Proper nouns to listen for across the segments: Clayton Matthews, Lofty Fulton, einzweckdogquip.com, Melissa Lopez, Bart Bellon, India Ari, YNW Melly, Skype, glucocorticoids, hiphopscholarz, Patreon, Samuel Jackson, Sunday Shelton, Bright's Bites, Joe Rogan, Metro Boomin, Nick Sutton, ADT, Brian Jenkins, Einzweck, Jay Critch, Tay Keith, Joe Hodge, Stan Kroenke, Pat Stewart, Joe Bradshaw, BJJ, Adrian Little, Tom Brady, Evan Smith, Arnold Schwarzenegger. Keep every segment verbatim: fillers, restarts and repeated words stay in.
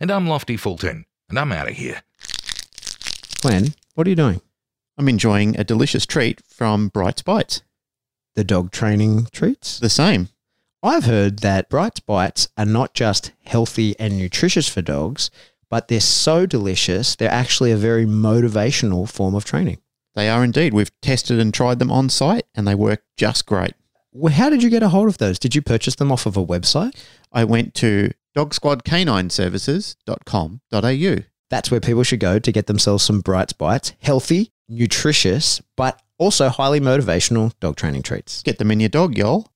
And I'm Lofty Fulton, and I'm out of here. Glenn, what are you doing? I'm enjoying a delicious treat from Bright's Bites. The dog training treats? The same. I've heard that Bright's Bites are not just healthy and nutritious for dogs, but they're so delicious, they're actually a very motivational form of training. They are indeed. We've tested and tried them on site, and they work just great. Well, how did you get a hold of those? Did you purchase them off of a website? I went to dog squad canine services dot com dot a u. That's where people should go to get themselves some Bright's Bites, healthy, nutritious, but also highly motivational dog training treats. Get them in your dog, y'all.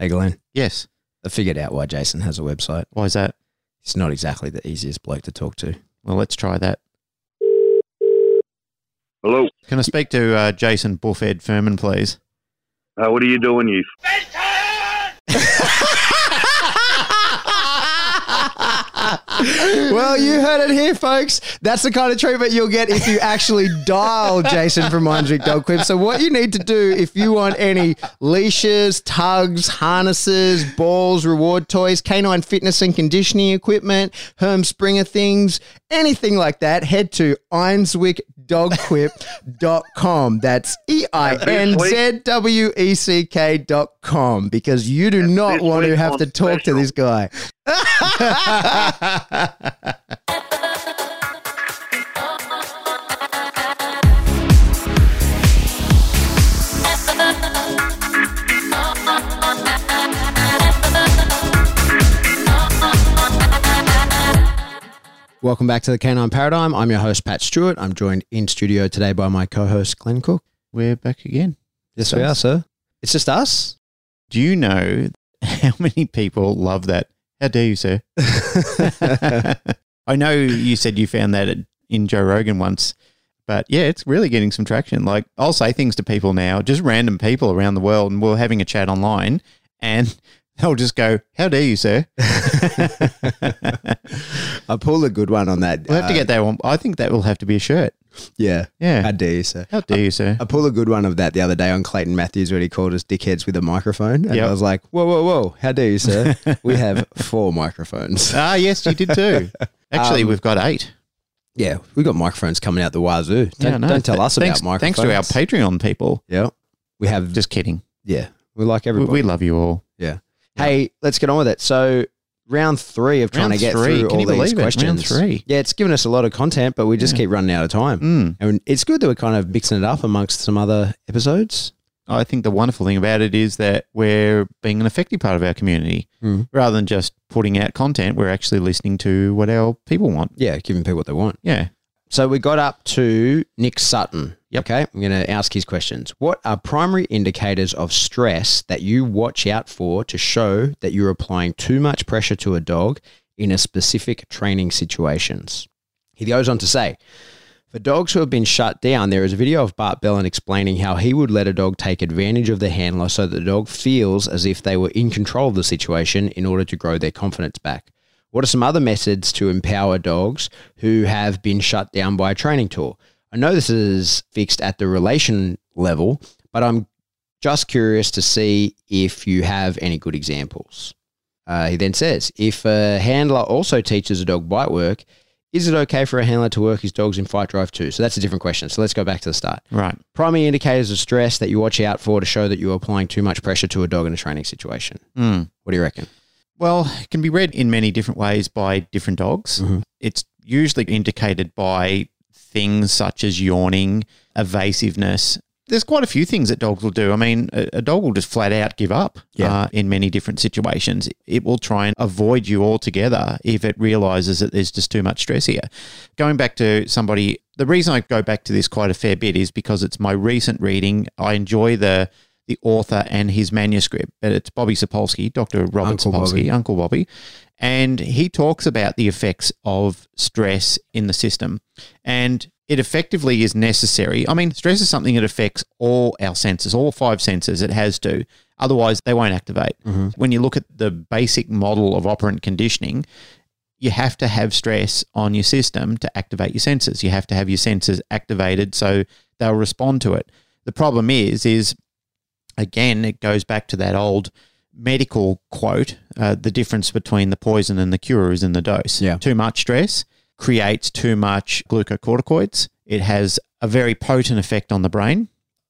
Hey, Glenn. Yes. I figured out why Jason has a website. Why is that? He's not exactly the easiest bloke to talk to. Well, let's try that. Hello. Can I speak to uh, Jason Buffhead Furman, please? Uh, what are you doing, you? Well, you heard it here, folks. That's the kind of treatment you'll get if you actually dial Jason from Einzweck Dog Quip. So what you need to do if you want any leashes, tugs, harnesses, balls, reward toys, canine fitness and conditioning equipment, Herm Springer things, anything like that, head to einzweck dog quip dot com. That's E I N Z W E C K dot com, because you do not want to have to talk to this guy. Welcome back to The Canine Paradigm. I'm your host, Pat Stewart. I'm joined in studio today by my co-host, Glenn Cook. We're back again. Yes, we are, sir. It's just us. Do you know how many people love that? How dare you, sir? I know you said you found that in Joe Rogan once, but yeah, it's really getting some traction. Like, I'll say things to people now, just random people around the world, and we're having a chat online, and they'll just go, how dare you, sir? I pulled a good one on that. We'll have to get that one. I think that will have to be a shirt. Yeah. Yeah. How dare you, sir? How dare I, you, sir? I pulled a good one of that the other day on Clayton Matthews when he called us dickheads with a microphone. And yep. I was like, whoa, whoa, whoa. How dare you, sir? We have four microphones. Ah, yes, you did too. Actually, um, we've got eight. Yeah. We've got microphones coming out the wazoo. Don't, yeah, no, don't tell th- us thanks, about microphones. Thanks to our Patreon people. Yeah. We have. Just kidding. Yeah. We like everybody. We, we love you all. Yeah. yeah. Hey, let's get on with it. So, Round three of trying round to get three. through Can all these it? questions. Round three. Yeah, it's given us a lot of content, but we just yeah. keep running out of time. Mm. And it's good that we're kind of mixing it up amongst some other episodes. I think the wonderful thing about it is that we're being an effective part of our community. Mm. Rather than just putting out content, we're actually listening to what our people want. Yeah, giving people what they want. Yeah. So we got up to Nick Sutton. Yep. Okay, I'm going to ask his questions. What are primary indicators of stress that you watch out for to show that you're applying too much pressure to a dog in a specific training situations? He goes on to say, for dogs who have been shut down, there is a video of Bart Bellon explaining how he would let a dog take advantage of the handler so that the dog feels as if they were in control of the situation in order to grow their confidence back. What are some other methods to empower dogs who have been shut down by a training tool? I know this is fixed at the relation level, but I'm just curious to see if you have any good examples. Uh, he then says, if a handler also teaches a dog bite work, is it okay for a handler to work his dogs in fight drive too? So that's a different question. So let's go back to the start. Right. Primary indicators of stress that you watch out for to show that you're applying too much pressure to a dog in a training situation. Mm. What do you reckon? Well, it can be read in many different ways by different dogs. Mm-hmm. It's usually indicated by things such as yawning, evasiveness. There's quite a few things that dogs will do. I mean, a, a dog will just flat out give up yeah. uh, in many different situations. It will try and avoid you altogether if it realises that there's just too much stress here. Going back to somebody, the reason I go back to this quite a fair bit is because it's my recent reading. I enjoy the the author and his manuscript. But it's Bobby Sapolsky, Doctor Robert Uncle Sapolsky, Bobby. Uncle Bobby. And he talks about the effects of stress in the system. And it effectively is necessary. I mean, stress is something that affects all our senses, all five senses. It has to. Otherwise, they won't activate. Mm-hmm. When you look at the basic model of operant conditioning, you have to have stress on your system to activate your senses. You have to have your senses activated so they'll respond to it. The problem is, is again, it goes back to that old medical quote, uh, the difference between the poison and the cure is in the dose. Yeah. Too much stress creates too much glucocorticoids. It has a very potent effect on the brain.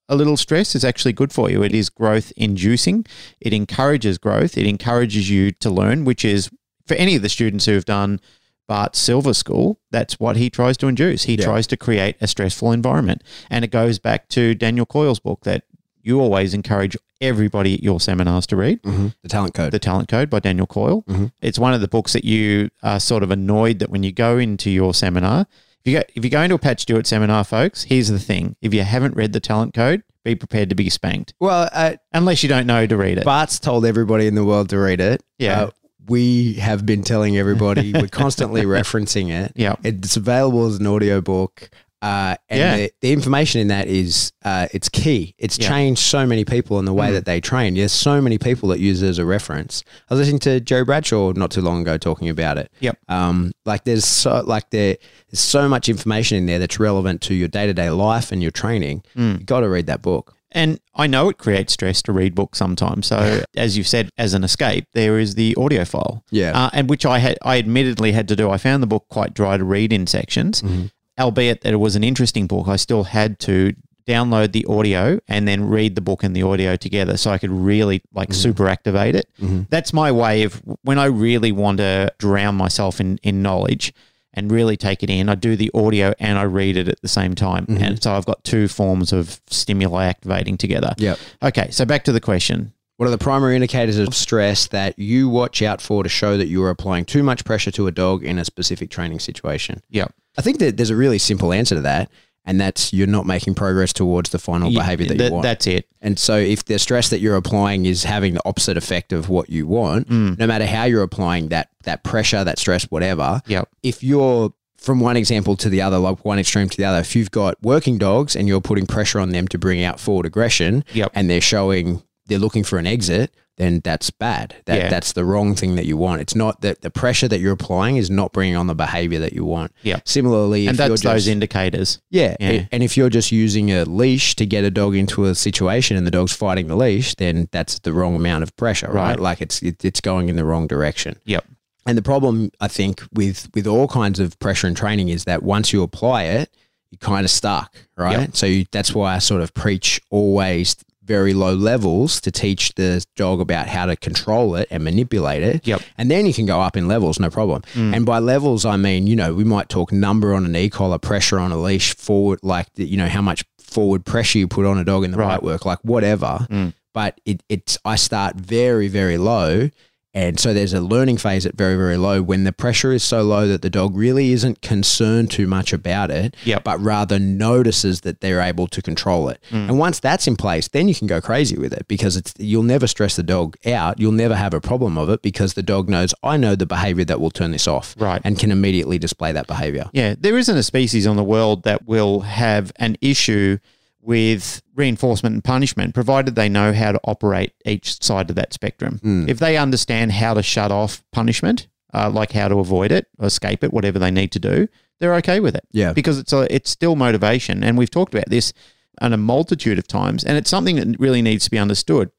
A little stress is actually good for you. It is growth inducing. It encourages growth. It encourages you to learn, which is for any of the students who have done Bart's Silver School, that's what he tries to induce. He yeah. tries to create a stressful environment. And it goes back to Daniel Coyle's book that you always encourage everybody at your seminars to read. Mm-hmm. The Talent Code. The Talent Code by Daniel Coyle. Mm-hmm. It's one of the books that you are sort of annoyed that when you go into your seminar, if you go, if you go into a Pat Stewart seminar, folks, here's the thing. If you haven't read The Talent Code, be prepared to be spanked. Well, uh, unless you don't know to read it. Bart's told everybody in the world to read it. Yeah. Uh, we have been telling everybody, we're constantly referencing it. Yeah. It's available as an audio book. Uh, and yeah. the, the information in that is, uh, it's key. It's yeah. changed so many people in the way mm. that they train. There's so many people that use it as a reference. I was listening to Joe Bradshaw not too long ago talking about it. Yep. Um, like there's so, like there, there's so much information in there that's relevant to your day-to-day life and your training. Mm. You've got to read that book. And I know it creates stress to read books sometimes. So as you've said, as an escape, there is the audio file. Yeah. Uh, and which I had, I admittedly had to do. I found the book quite dry to read in sections, mm-hmm. albeit that it was an interesting book. I still had to download the audio and then read the book and the audio together so I could really like mm-hmm. super activate it. Mm-hmm. That's my way of when I really want to drown myself in, in knowledge and really take it in, I do the audio and I read it at the same time. Mm-hmm. And so I've got two forms of stimuli activating together. Yeah. Okay, so back to the question. What are the primary indicators of stress that you watch out for to show that you are applying too much pressure to a dog in a specific training situation? Yeah. I think that there's a really simple answer to that, and that's you're not making progress towards the final yeah, behavior that th- you want. That's it. And so if the stress that you're applying is having the opposite effect of what you want, mm. no matter how you're applying that that pressure, that stress, whatever, yep. if you're from one example to the other, like one extreme to the other, if you've got working dogs and you're putting pressure on them to bring out forward aggression yep. and they're showing they're looking for an exit, then that's bad. That yeah. That's the wrong thing that you want. It's not that the pressure that you're applying is not bringing on the behavior that you want. Yeah. Similarly, and if that's you're just, those indicators. Yeah, yeah. It, and if you're just using a leash to get a dog into a situation and the dog's fighting the leash, then that's the wrong amount of pressure, right? right? Like it's it, it's going in the wrong direction. Yep. And the problem I think with with all kinds of pressure and training is that once you apply it, you're kind of stuck, right? Yep. So you, that's why I sort of preach always very low levels to teach the dog about how to control it and manipulate it. Yep. And then you can go up in levels, no problem. Mm. And by levels, I mean, you know, we might talk number on an e-collar, pressure on a leash, forward, like, the, you know, how much forward pressure you put on a dog in the right, right work, like whatever. Mm. But it, it's, I start very, very low. And so there's a learning phase at very, very low when the pressure is so low that the dog really isn't concerned too much about it, yep. but rather notices that they're able to control it. Mm. And once that's in place, then you can go crazy with it because it's you'll never stress the dog out. You'll never have a problem of it because the dog knows, I know the behavior that will turn this off right. and can immediately display that behavior. Yeah, there isn't a species on the world that will have an issue with reinforcement and punishment, provided they know how to operate each side of that spectrum. Mm. If they understand how to shut off punishment, uh, like how to avoid it, or escape it, whatever they need to do, they're okay with it. Yeah. Because it's a, it's still motivation. And we've talked about this on a multitude of times, and it's something that really needs to be understood.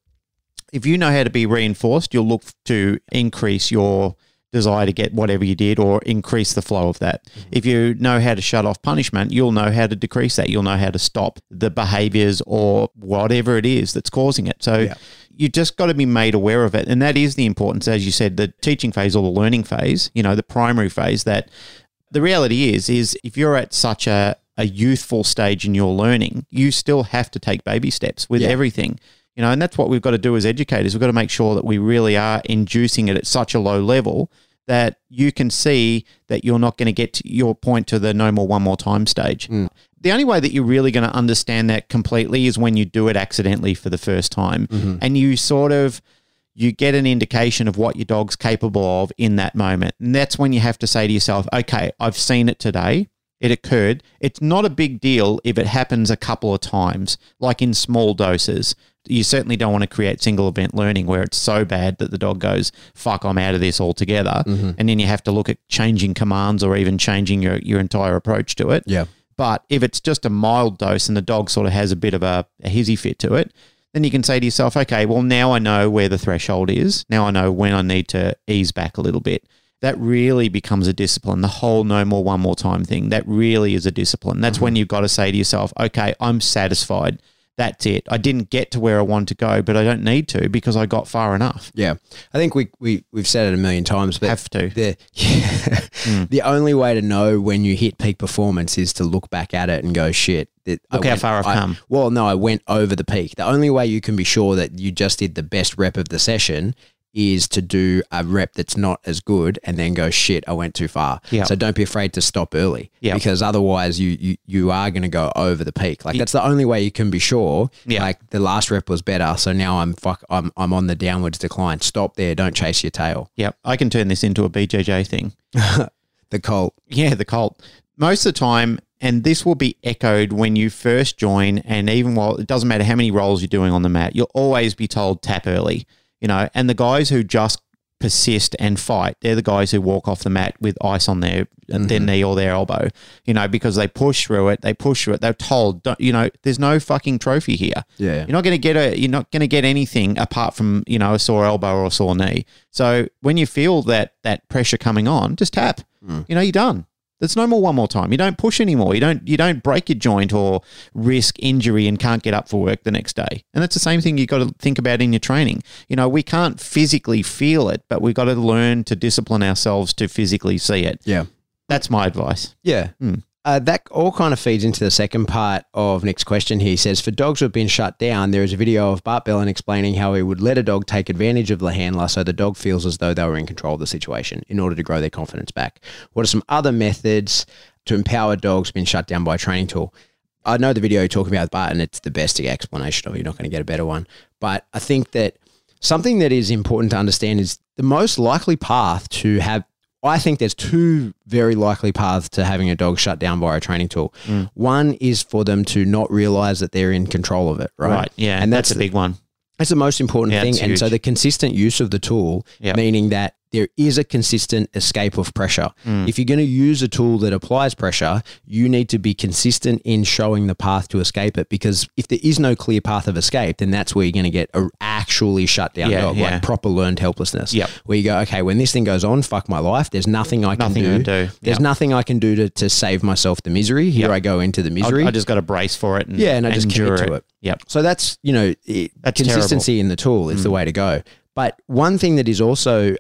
If you know how to be reinforced, you'll look to increase your desire to get whatever you did or increase the flow of that. Mm-hmm. If you know how to shut off punishment, you'll know how to decrease that. You'll know how to stop the behaviors or whatever it is that's causing it. So yeah. you just got to be made aware of it. And that is the importance, as you said, the teaching phase or the learning phase, you know, the primary phase that the reality is, is if you're at such a, a youthful stage in your learning, you still have to take baby steps with yeah. everything. You know, and that's what we've got to do as educators. We've got to make sure that we really are inducing it at such a low level that you can see that you're not going to get to your point to the no more, one more time stage. Mm. the only way that you're really going to understand that completely is when you do it accidentally for the first time. Mm-hmm. And you sort of, you get an indication of what your dog's capable of in that moment. And that's when you have to say to yourself, okay, I've seen it today. It occurred. It's not a big deal if it happens a couple of times, like in small doses. You certainly don't want to create single event learning where it's so bad that the dog goes, fuck, I'm out of this altogether. Mm-hmm. And then you have to look at changing commands or even changing your, your entire approach to it. Yeah. But if it's just a mild dose and the dog sort of has a bit of a, a hissy fit to it, then you can say to yourself, okay, well, now I know where the threshold is. Now I know when I need to ease back a little bit. That really becomes a discipline. The whole no more, one more time thing, that really is a discipline. That's mm-hmm. when you've got to say to yourself, okay, I'm satisfied. That's it. I didn't get to where I want to go, but I don't need to because I got far enough. Yeah. I think we, we, we've said it a million times. But have to. The, yeah, mm. the only way to know when you hit peak performance is to look back at it and go, shit. It, Look I how went, far I've I, come. Well, no, I went over the peak. The only way you can be sure that you just did the best rep of the session is to do a rep that's not as good and then go, shit, I went too far. Yep. So don't be afraid to stop early yep. because otherwise you you, you are going to go over the peak. Like that's the only way you can be sure. Yep. Like the last rep was better, so now I'm fuck I'm I'm on the downwards decline. Stop there. Don't chase your tail. Yep. I can turn this into a B J J thing. The cult. Yeah, the cult. Most of the time, and this will be echoed when you first join, and even while it doesn't matter how many rolls you're doing on the mat, you'll always be told tap early, you know, and the guys who just persist and fight, they're the guys who walk off the mat with ice on their, mm-hmm. their knee or their elbow, you know, because they push through it, they push through it, they're told, don't, you know, there's no fucking trophy here. Yeah. You're not going to get a, you're not going to get anything apart from, you know, a sore elbow or a sore knee. So when you feel that, that pressure coming on, just tap, mm. you know, you're done. There's no more one more time. You don't push anymore. You don't you don't break your joint or risk injury and can't get up for work the next day. And that's the same thing you've got to think about in your training. You know, we can't physically feel it, but we've got to learn to discipline ourselves to physically see it. Yeah. That's my advice. Yeah. Mm. Uh, that all kind of feeds into the second part of Nick's question here. He says, for dogs who have been shut down, there is a video of Bart Bellon explaining how he would let a dog take advantage of the handler so the dog feels as though they were in control of the situation in order to grow their confidence back. What are some other methods to empower dogs been shut down by a training tool? I know the video you're talking about with Bart, and it's the best explanation of it. You're not going to get a better one. But I think that something that is important to understand is the most likely path to have I think there's two very likely paths to having a dog shut down by a training tool. Mm. One is for them to not realize that they're in control of it, right? Right, yeah, and that's, that's a the, big one. That's the most important yeah, thing. And huge. So the consistent use of the tool, yep. meaning that there is a consistent escape of pressure. Mm. If you're going to use a tool that applies pressure, you need to be consistent in showing the path to escape it, because if there is no clear path of escape, then that's where you're going to get an actually shut down yeah, dog, yeah. like proper learned helplessness, yep. where you go, okay, when this thing goes on, fuck my life. There's nothing I can nothing do. I do. Yep. There's nothing I can do to, to save myself the misery. Here yep. I go into the misery. I, I just got to brace for it. And, yeah, and I and just commit it. to it. Yep. So that's, you know, it, that's consistency terrible. in the tool is mm. the way to go. But one thing that is also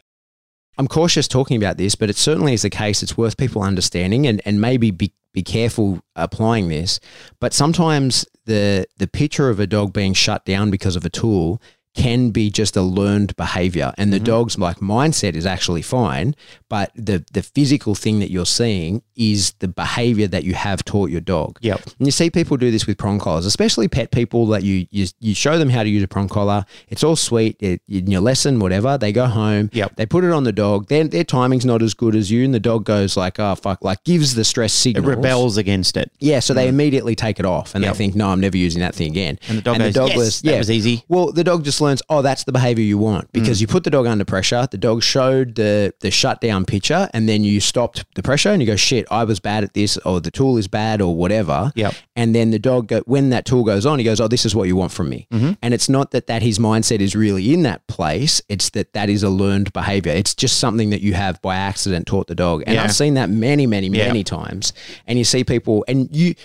I'm cautious talking about this, but it certainly is the case. It's worth people understanding and, and maybe be, be careful applying this. But sometimes the the picture of a dog being shut down because of a tool can be just a learned behavior. And the mm-hmm. dog's like mindset is actually fine, but the the physical thing that you're seeing is the behavior that you have taught your dog. Yep. And you see people do this with prong collars, especially pet people that you you, you show them how to use a prong collar. It's all sweet it, in your lesson, whatever. They go home, yep. they put it on the dog. Then their timing's not as good as you, and the dog goes like, oh, fuck, like gives the stress signal. It rebels against it. Yeah, so mm-hmm. they immediately take it off and yep. they think, no, I'm never using that thing again. And the dog and goes, the dog yes, was, yeah. that was easy. Well, the dog just learns, oh, that's the behavior you want, because mm. you put the dog under pressure, the dog showed the the shutdown picture, and then you stopped the pressure and you go, shit, I was bad at this, or the tool is bad, or whatever. Yep. And then the dog, go, when that tool goes on, he goes, oh, this is what you want from me. Mm-hmm. And it's not that, that his mindset is really in that place. It's that that is a learned behavior. It's just something that you have by accident taught the dog. And yeah. I've seen that many, many, many yep. times. And you see people, and you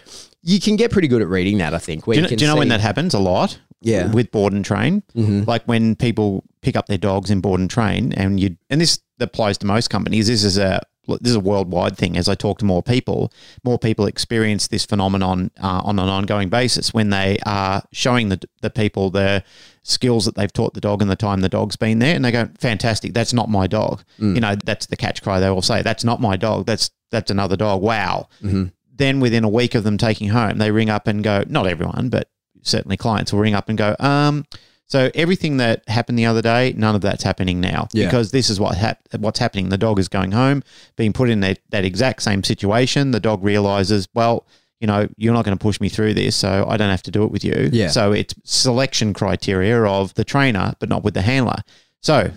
you can get pretty good at reading that, I think. Where do you, you, can do you know see, when that happens a lot? Yeah, with board and train, mm-hmm. like when people pick up their dogs in board and train, and you and this applies to most companies. This is a this is a worldwide thing. As I talk to more people, more people experience this phenomenon uh, on an ongoing basis when they are showing the the people the skills that they've taught the dog in the time the dog's been there, and they go, "Fantastic! That's not my dog." Mm. You know, that's the catch cry they all say. That's not my dog. That's that's another dog. Wow. Mm-hmm. then within a week of them taking home, they ring up and go, not everyone, but certainly clients will ring up and go, um, so everything that happened the other day, none of that's happening now. Yeah. Because this is what hap what's happening. The dog is going home, being put in that, that exact same situation. The dog realizes, well, you know, you're not going to push me through this, so I don't have to do it with you. Yeah. So it's selection criteria of the trainer, but not with the handler. So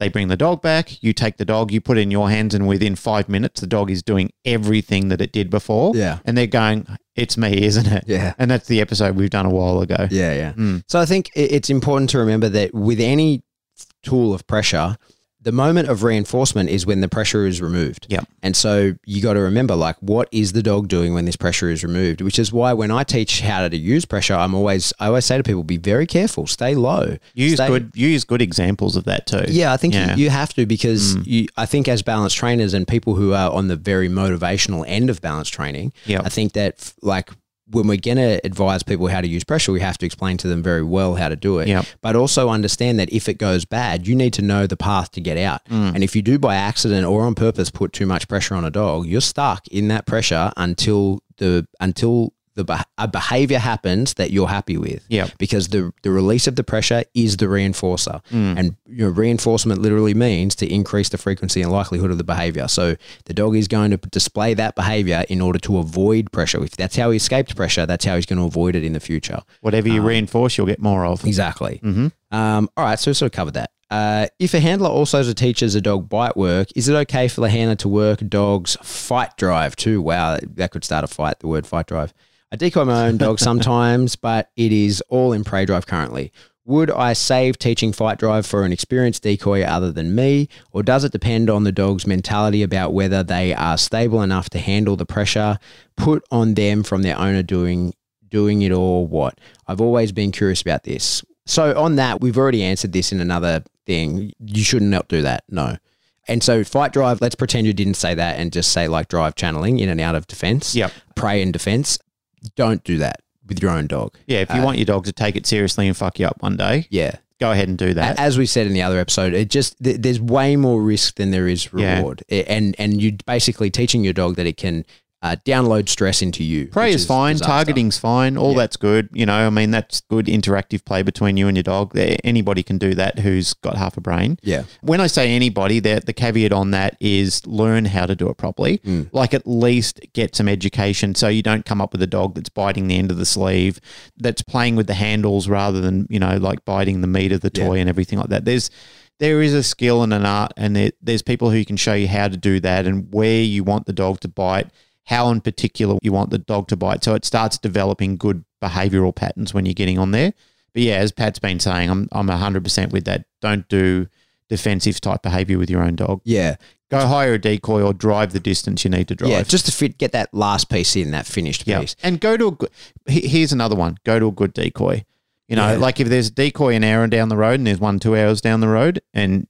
they bring the dog back, you take the dog, you put it in your hands, and within five minutes, the dog is doing everything that it did before. Yeah. And they're going, it's me, isn't it? Yeah. And that's the episode we've done a while ago. Yeah, yeah. Mm. So I think it's important to remember that with any tool of pressure, the moment of reinforcement is when the pressure is removed. Yeah. And so you got to remember, like, what is the dog doing when this pressure is removed? Which is why when I teach how to use pressure, I'm always, I always say to people, be very careful, stay low. Use stay, good, use good examples of that too. Yeah. I think yeah. You, you have to, because mm. you, I think as balance trainers and people who are on the very motivational end of balance training, yep. I think that like, when we're going to advise people how to use pressure, we have to explain to them very well how to do it. Yep. But also understand that if it goes bad, you need to know the path to get out. Mm. And if you do by accident or on purpose put too much pressure on a dog, you're stuck in that pressure until the until the a behavior happens that you're happy with. Yep. Because the, the release of the pressure is the reinforcer. Mm. And your reinforcement literally means to increase the frequency and likelihood of the behavior. So the dog is going to display that behavior in order to avoid pressure. If that's how he escaped pressure, that's how he's going to avoid it in the future. Whatever you um, reinforce, you'll get more of. Exactly. Mm-hmm. Um, all right, so we sort of covered that. Uh, if a handler also teaches a dog bite work, is it okay for the handler to work dog's fight drive too? Wow, that could start a fight, the word fight drive. I decoy my own dog sometimes, but it is all in prey drive currently. Would I save teaching fight drive for an experienced decoy other than me, or does it depend on the dog's mentality about whether they are stable enough to handle the pressure put on them from their owner doing doing it or what? I've always been curious about this. So on that, we've already answered this in another thing. You should not do that, no. And so fight drive, let's pretend you didn't say that and just say like drive channeling in and out of defense, yep. Prey and defense. Don't do that with your own dog. Yeah, if you uh, want your dog to take it seriously and fuck you up one day, yeah, go ahead and do that. As we said in the other episode, it just th there's way more risk than there is reward. Yeah. It, and and you're basically teaching your dog that it can uh, download stress into you. Prey is, is fine, disaster. Targeting's fine, all yeah. that's good. You know, I mean, that's good interactive play between you and your dog. Anybody can do that who's got half a brain. Yeah. When I say anybody, the, the caveat on that is learn how to do it properly. Mm. Like at least get some education so you don't come up with a dog that's biting the end of the sleeve, that's playing with the handles rather than, you know, like biting the meat of the toy yeah. and everything like that. There's There is a skill and an art, and there, there's people who can show you how to do that and where you want the dog to bite, how in particular you want the dog to bite. So it starts developing good behavioural patterns when you're getting on there. But yeah, as Pat's been saying, I'm, I'm one hundred percent with that. Don't do defensive type behaviour with your own dog. Yeah. Go hire a decoy or drive the distance you need to drive. Yeah, just to fit, get that last piece in, that finished yeah. piece. And go to a good – here's another one. Go to a good decoy. You know, yeah. like if there's a decoy an hour down the road and there's one two hours down the road and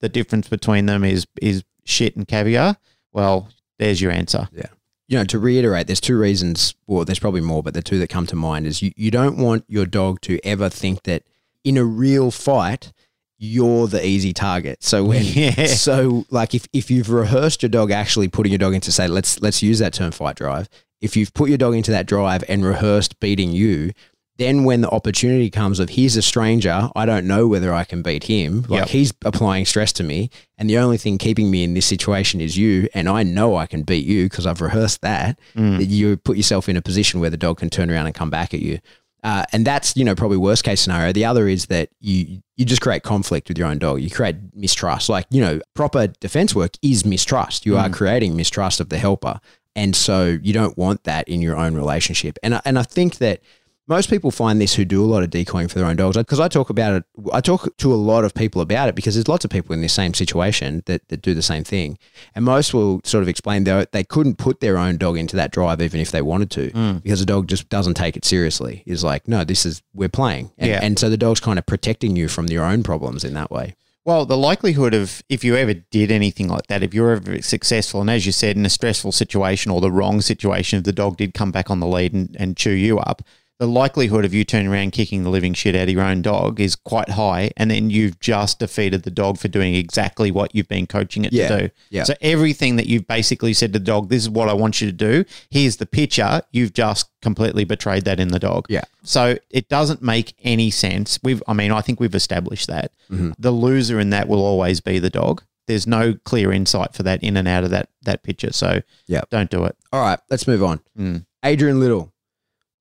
the difference between them is is shit and caviar, well, there's your answer. Yeah. You know, to reiterate, there's two reasons, well, there's probably more, but the two that come to mind is you, you don't want your dog to ever think that in a real fight, you're the easy target. So when, yeah. so like if, if you've rehearsed your dog actually putting your dog into, say, let's, let's use that term fight drive. If you've put your dog into that drive and rehearsed beating you, then when the opportunity comes of he's a stranger, I don't know whether I can beat him. Like yep. he's applying stress to me and the only thing keeping me in this situation is you and I know I can beat you because I've rehearsed that. Mm. You put yourself in a position where the dog can turn around and come back at you. Uh, and that's, you know, probably worst case scenario. The other is that you you just create conflict with your own dog. You create mistrust. Like, you know, proper defense work is mistrust. You mm. are creating mistrust of the helper. And so you don't want that in your own relationship. And I, and I think that most people find this who do a lot of decoying for their own dogs, because I talk about it. I talk to a lot of people about it because there's lots of people in this same situation that, that do the same thing. And most will sort of explain that they couldn't put their own dog into that drive even if they wanted to mm. because the dog just doesn't take it seriously. It's like, no, this is, we're playing. And, yeah. and so the dog's kind of protecting you from your own problems in that way. Well, the likelihood of if you ever did anything like that, if you're ever successful, and as you said, in a stressful situation or the wrong situation, if the dog did come back on the lead and, and chew you up, the likelihood of you turning around kicking the living shit out of your own dog is quite high, and then you've just defeated the dog for doing exactly what you've been coaching it yeah, to do. Yeah. So everything that you've basically said to the dog, this is what I want you to do, here's the picture, you've just completely betrayed that in the dog. Yeah. So it doesn't make any sense. We've, I mean, I think we've established that. Mm-hmm. The loser in that will always be the dog. There's no clear insight for that in and out of that that picture. So yeah, don't do it. All right, let's move on. Mm. Adrian Little,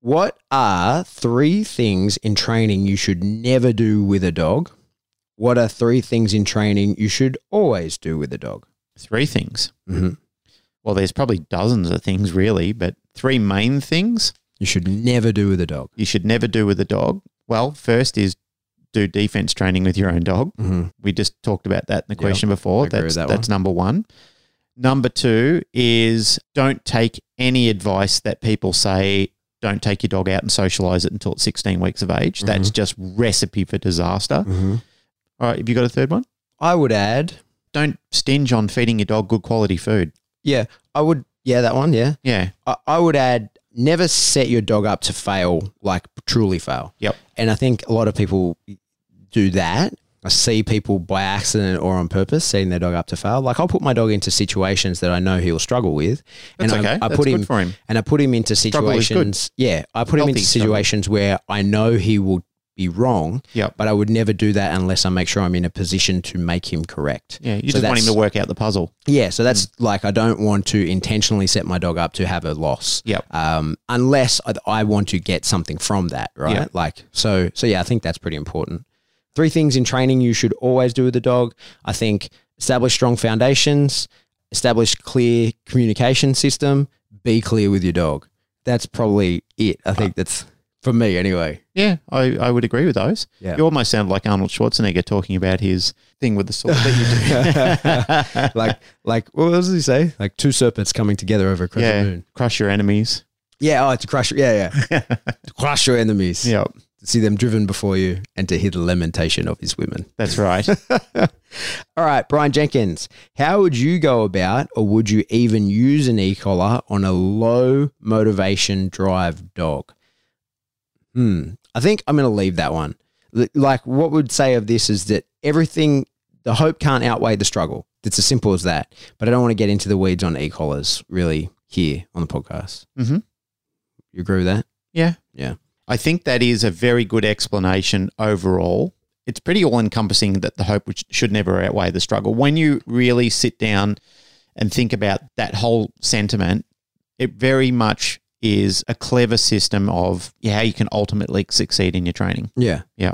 what are three things in training you should never do with a dog? What are three things in training you should always do with a dog? Three things. Mm-hmm. Well, there's probably dozens of things really, but three main things you should never do with a dog. You should never do with a dog. Well, first is do defense training with your own dog. Mm-hmm. We just talked about that in the question yep. before. That's that that's one. Number one. Number two is don't take any advice that people say, don't take your dog out and socialize it until it's sixteen weeks of age. Mm-hmm. That's just recipe for disaster. Mm-hmm. All right, have you got a third one? I would add, don't stinge on feeding your dog good quality food. Yeah, I would. Yeah, that one, yeah. Yeah. I, I would add, never set your dog up to fail, like truly fail. Yep. And I think a lot of people do that. I see people by accident or on purpose setting their dog up to fail. Like I'll put my dog into situations that I know he'll struggle with. That's and I, okay. I put That's him, good for him. And I put him into situations. Yeah. I put Healthy him into situations struggle. Where I know he will be wrong, yep. but I would never do that unless I make sure I'm in a position to make him correct. Yeah, you so just want him to work out the puzzle. Yeah, so that's mm. like I don't want to intentionally set my dog up to have a loss. Yep. Um, unless I, I want to get something from that, right? Yep. Like so, so yeah, I think that's pretty important. Three things in training you should always do with the dog. I think establish strong foundations, establish clear communication system, be clear with your dog. That's probably it. I think uh, that's... For me, anyway. Yeah, I, I would agree with those. Yeah. You almost sound like Arnold Schwarzenegger talking about his thing with the sword that you do. like, like, what else did he say? Like two serpents coming together over a crescent yeah. moon. Crush your enemies. Yeah, oh, to crush, yeah, yeah. to crush your enemies. Yep. To see them driven before you and to hear the lamentation of his women. That's right. All right, Brian Jenkins, how would you go about or would you even use an e-collar on a low motivation drive dog? Hmm. I think I'm going to leave that one. Like what we'd say of this is that everything, the hope can't outweigh the struggle. It's as simple as that. But I don't want to get into the weeds on e-collars really here on the podcast. Mm-hmm. You agree with that? Yeah. Yeah. I think that is a very good explanation overall. It's pretty all-encompassing that the hope should never outweigh the struggle. When you really sit down and think about that whole sentiment, it very much is a clever system of how you can ultimately succeed in your training. Yeah. Yeah.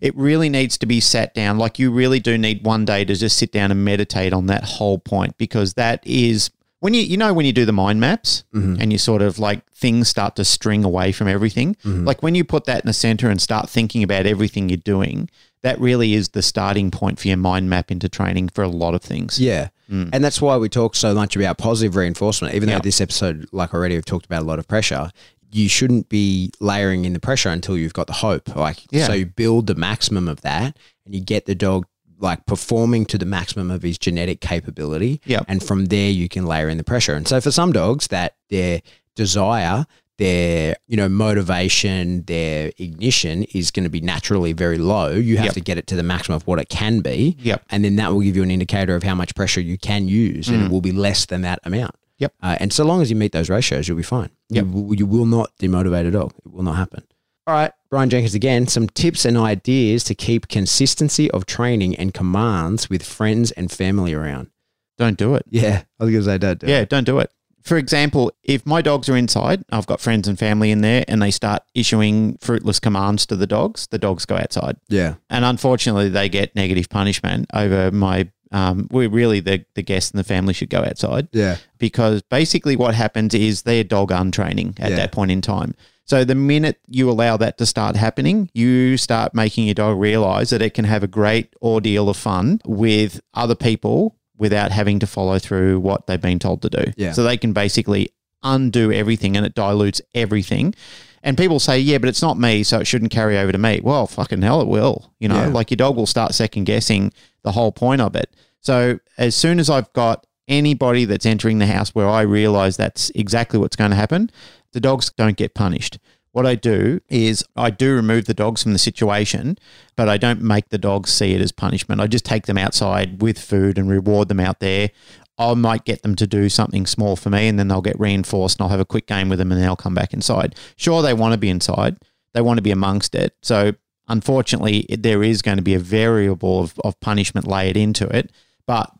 It really needs to be sat down. Like you really do need one day to just sit down and meditate on that whole point, because that is when you, you know, when you do the mind maps mm-hmm. and you sort of like things start to string away from everything. Mm-hmm. Like when you put that in the center and start thinking about everything you're doing, that really is the starting point for your mind map into training for a lot of things. Yeah. Mm. And that's why we talk so much about positive reinforcement, even yep. though this episode, like already, we've talked about a lot of pressure. You shouldn't be layering in the pressure until you've got the hope. Like, yeah. so you build the maximum of that and you get the dog like performing to the maximum of his genetic capability. Yep. And from there you can layer in the pressure. And so for some dogs that their desire, their, you know, motivation, their ignition is going to be naturally very low. You have yep. to get it to the maximum of what it can be. Yep. And then that will give you an indicator of how much pressure you can use mm. and it will be less than that amount. Yep. Uh, and so long as you meet those ratios, you'll be fine. Yep. You, you will not demotivate at all. It will not happen. All right, Brian Jenkins again, some tips and ideas to keep consistency of training and commands with friends and family around. Don't do it. Yeah. I was going to say don't do yeah, it. Yeah, don't do it. For example, if my dogs are inside, I've got friends and family in there and they start issuing fruitless commands to the dogs, the dogs go outside. Yeah. And unfortunately, they get negative punishment over my um, – we're really the, the guests and the family should go outside. Yeah. Because basically what happens is they're dog untraining at yeah. that point in time. So the minute you allow that to start happening, you start making your dog realize that it can have a great ordeal of fun with other people without having to follow through what they've been told to do. Yeah. So they can basically undo everything and it dilutes everything. And people say, yeah, but it's not me, so it shouldn't carry over to me. Well, fucking hell, it will. You know, yeah. like your dog will start second-guessing the whole point of it. So as soon as I've got anybody that's entering the house where I realize that's exactly what's going to happen, the dogs don't get punished. what I do is I do remove the dogs from the situation, but I don't make the dogs see it as punishment. I just take them outside with food and reward them out there. I might get them to do something small for me, and then they'll get reinforced, and I'll have a quick game with them, and then I'll come back inside. Sure, they want to be inside. They want to be amongst it. So unfortunately, there is going to be a variable of, of punishment layered into it, but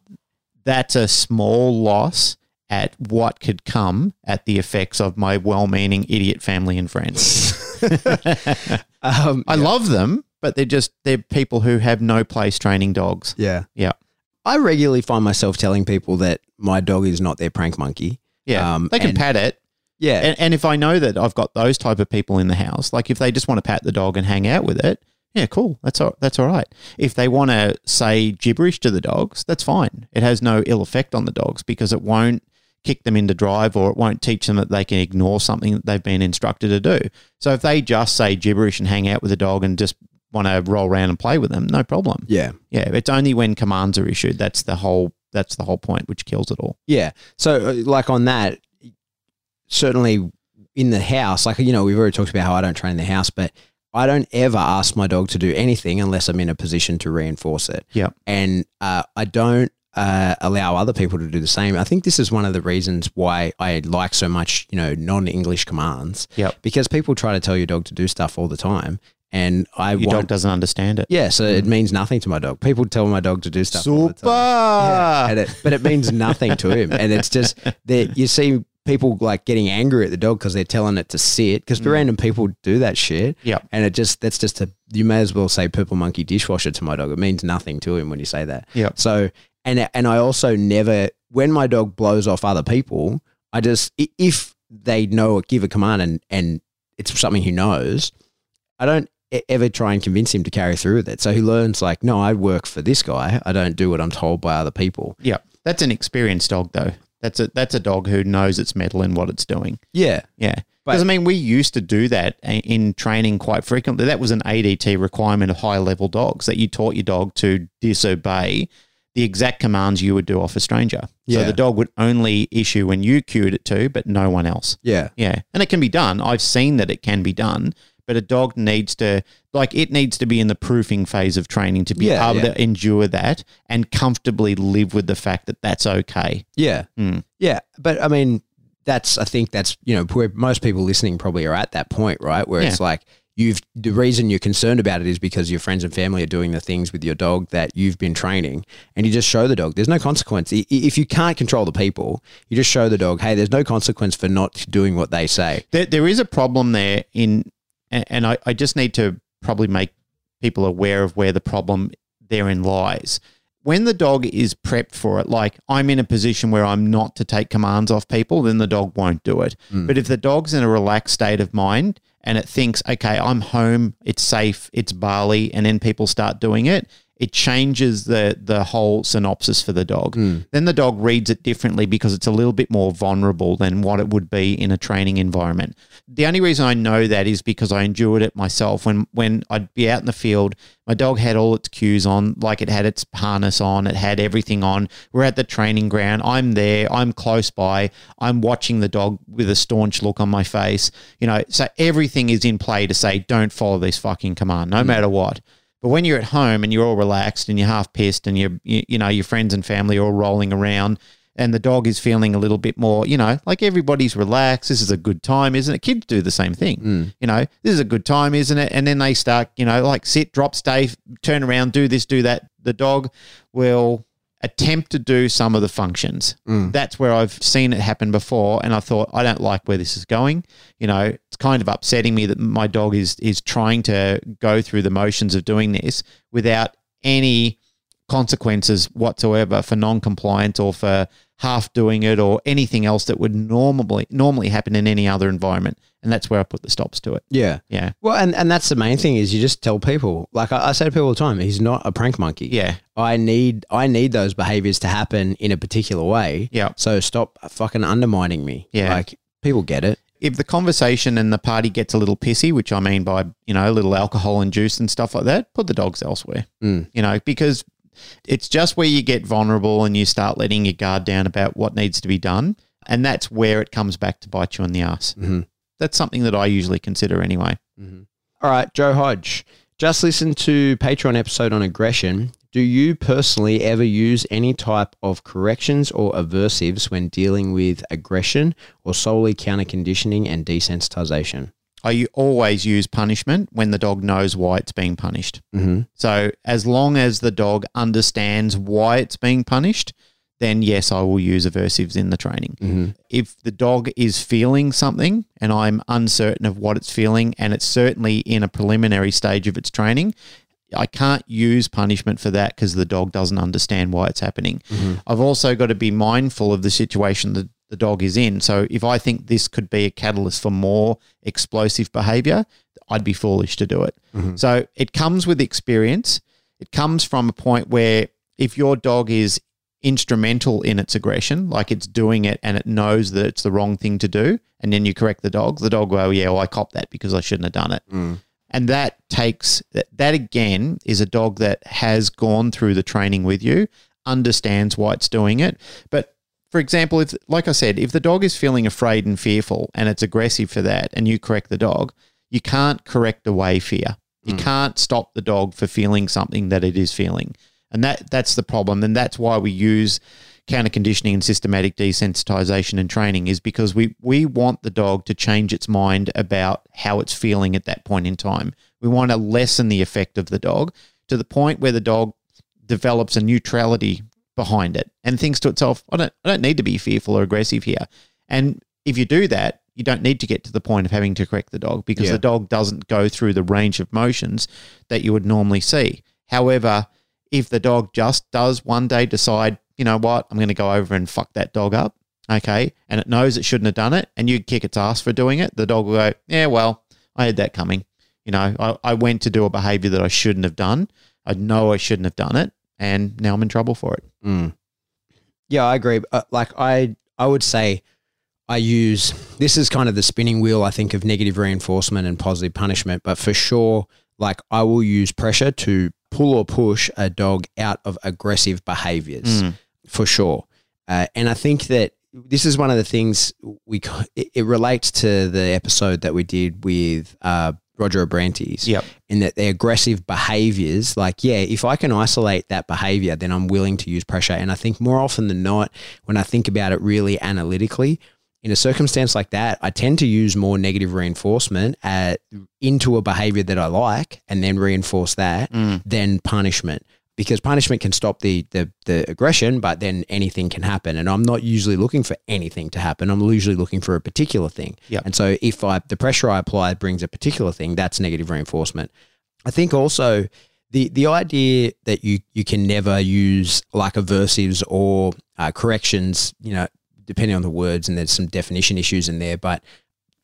that's a small loss at what could come at the effects of my well-meaning idiot family and friends. um, I yeah. love them, but they're just they're people who have no place training dogs. Yeah. Yeah. I regularly find myself telling people that my dog is not their prank monkey. Yeah. Um, they can pat it. Yeah. And, and if I know that I've got those type of people in the house, like if they just want to pat the dog and hang out with it, yeah, cool. That's all, that's all right. If they want to say gibberish to the dogs, that's fine. It has no ill effect on the dogs because it won't kick them into drive, or it won't teach them that they can ignore something that they've been instructed to do. So if they just say gibberish and hang out with the dog and just want to roll around and play with them, no problem. Yeah. Yeah. It's only when commands are issued. That's the whole, that's the whole point, which kills it all. Yeah. So like on that, certainly in the house, like, you know, we've already talked about how I don't train in the house, but I don't ever ask my dog to do anything unless I'm in a position to reinforce it. Yeah. And uh, I don't uh, allow other people to do the same. I think this is one of the reasons why I like so much, you know, non-English commands. Yeah. Because people try to tell your dog to do stuff all the time. And I Your want, dog doesn't understand it. Yeah, so mm. it means nothing to my dog. People tell my dog to do stuff Super. all the time. Yeah, it, but it means nothing to him. And it's just that you see people like getting angry at the dog because they're telling it to sit, because mm. random people do that shit. Yeah. And it just, that's just a, you may as well say purple monkey dishwasher to my dog. It means nothing to him when you say that. Yeah. So, and, and I also never, when my dog blows off other people, I just, if they know, give a command and, and it's something he knows, I don't ever try and convince him to carry through with it. So he learns like, no, I work for this guy. I don't do what I'm told by other people. Yeah. That's an experienced dog though. That's a that's a dog who knows its mettle and what it's doing. Yeah. Yeah. Because, I mean, we used to do that in training quite frequently. That was an A D T requirement of high-level dogs, that you taught your dog to disobey the exact commands you would do off a stranger. Yeah. So the dog would only issue when you cued it to, but no one else. Yeah. Yeah. And it can be done. I've seen that it can be done. But a dog needs to, like, it needs to be in the proofing phase of training to be yeah, able yeah. to endure that and comfortably live with the fact that that's okay. Yeah. Mm. Yeah. But, I mean, that's, I think that's, you know, where most people listening probably are at that point, right? Where yeah. it's like you've, the reason you're concerned about it is because your friends and family are doing the things with your dog that you've been training, and you just show the dog there's no consequence. If you can't control the people, you just show the dog, hey, there's no consequence for not doing what they say. There, there is a problem there in... And I, I just need to probably make people aware of where the problem therein lies. When the dog is prepped for it, like I'm in a position where I'm not to take commands off people, then the dog won't do it. Mm. But if the dog's in a relaxed state of mind and it thinks, okay, I'm home, it's safe, it's Bali, and then people start doing it, it changes the the whole synopsis for the dog. Mm. Then the dog reads it differently because it's a little bit more vulnerable than what it would be in a training environment. The only reason I know that is because I endured it myself. When when I'd be out in the field, my dog had all its cues on, like it had its harness on, it had everything on. We're at the training ground. I'm there. I'm close by. I'm watching the dog with a staunch look on my face. You know, so everything is in play to say, don't follow this fucking command, no mm. matter what. But when you're at home and you're all relaxed and you're half pissed and you're, you, you know, your friends and family are all rolling around and the dog is feeling a little bit more, you know, like everybody's relaxed. This is a good time, isn't it? Kids do the same thing. Mm. You know, this is a good time, isn't it? And then they start, you know, like sit, drop, stay, turn around, do this, do that. The dog will attempt to do some of the functions. Mm. That's where I've seen it happen before, and I thought, I don't like where this is going. You know, it's kind of upsetting me that my dog is is trying to go through the motions of doing this without any consequences whatsoever for non-compliance or for half doing it or anything else that would normally normally happen in any other environment. And that's where I put the stops to it. Yeah. Yeah. Well, and, and that's the main thing is you just tell people, like I, I say to people all the time, he's not a prank monkey. Yeah. I need, I need those behaviors to happen in a particular way. Yeah. So stop fucking undermining me. Yeah. Like people get it. If the conversation and the party gets a little pissy, which I mean by, you know, a little alcohol and juice and stuff like that, put the dogs elsewhere, mm. you know, because it's just where you get vulnerable and you start letting your guard down about what needs to be done. And that's where it comes back to bite you in the ass. Mm-hmm. that's something that I usually consider anyway. Mm-hmm. All right, Joe Hodge, just listen to Patreon episode on aggression. Do you personally ever use any type of corrections or aversives when dealing with aggression, or solely counter conditioning and desensitization? I always use punishment when the dog knows why it's being punished. Mm-hmm. So as long as the dog understands why it's being punished, then yes, I will use aversives in the training. Mm-hmm. If the dog is feeling something and I'm uncertain of what it's feeling, and it's certainly in a preliminary stage of its training, I can't use punishment for that because the dog doesn't understand why it's happening. Mm-hmm. I've also got to be mindful of the situation that the dog is in. So if I think this could be a catalyst for more explosive behavior, I'd be foolish to do it. Mm-hmm. So it comes with experience. It comes from a point where if your dog is instrumental in its aggression, like it's doing it and it knows that it's the wrong thing to do, and then you correct the dog, the dog will, oh, yeah, well, I copped that because I shouldn't have done it. Mm. And that takes – that again is a dog that has gone through the training with you, understands why it's doing it. But for example, if, like I said, if the dog is feeling afraid and fearful and it's aggressive for that and you correct the dog, you can't correct away fear. You mm. can't stop the dog for feeling something that it is feeling. And that that's the problem. And that's why we use counter conditioning and systematic desensitization and training, is because we, we want the dog to change its mind about how it's feeling at that point in time. We want to lessen the effect of the dog to the point where the dog develops a neutrality behind it and thinks to itself, I don't, I don't need to be fearful or aggressive here. And if you do that, you don't need to get to the point of having to correct the dog, because yeah. the dog doesn't go through the range of motions that you would normally see. However, if the dog just does one day decide, you know what, I'm going to go over and fuck that dog up, okay, and it knows it shouldn't have done it, and you kick its ass for doing it, the dog will go, yeah, well, I had that coming. You know, I, I went to do a behavior that I shouldn't have done. I know I shouldn't have done it, and now I'm in trouble for it. Mm. Yeah, I agree. Uh, like I, I would say I use – this is kind of the spinning wheel, I think, of negative reinforcement and positive punishment, but for sure, like I will use pressure to – pull or push a dog out of aggressive behaviors mm. for sure. Uh, and I think that this is one of the things we, it, it relates to the episode that we did with uh, Roger Abrantes, yep. in that the aggressive behaviors, like, yeah, if I can isolate that behavior, then I'm willing to use pressure. And I think more often than not, when I think about it really analytically, in a circumstance like that, I tend to use more negative reinforcement at, into a behavior that I like, and then reinforce that mm. than punishment, because punishment can stop the, the the aggression, but then anything can happen. And I'm not usually looking for anything to happen. I'm usually looking for a particular thing. Yep. And so if I the pressure I apply brings a particular thing, that's negative reinforcement. I think also the the idea that you, you can never use like aversives or uh, corrections, you know, depending on the words, and there's some definition issues in there, but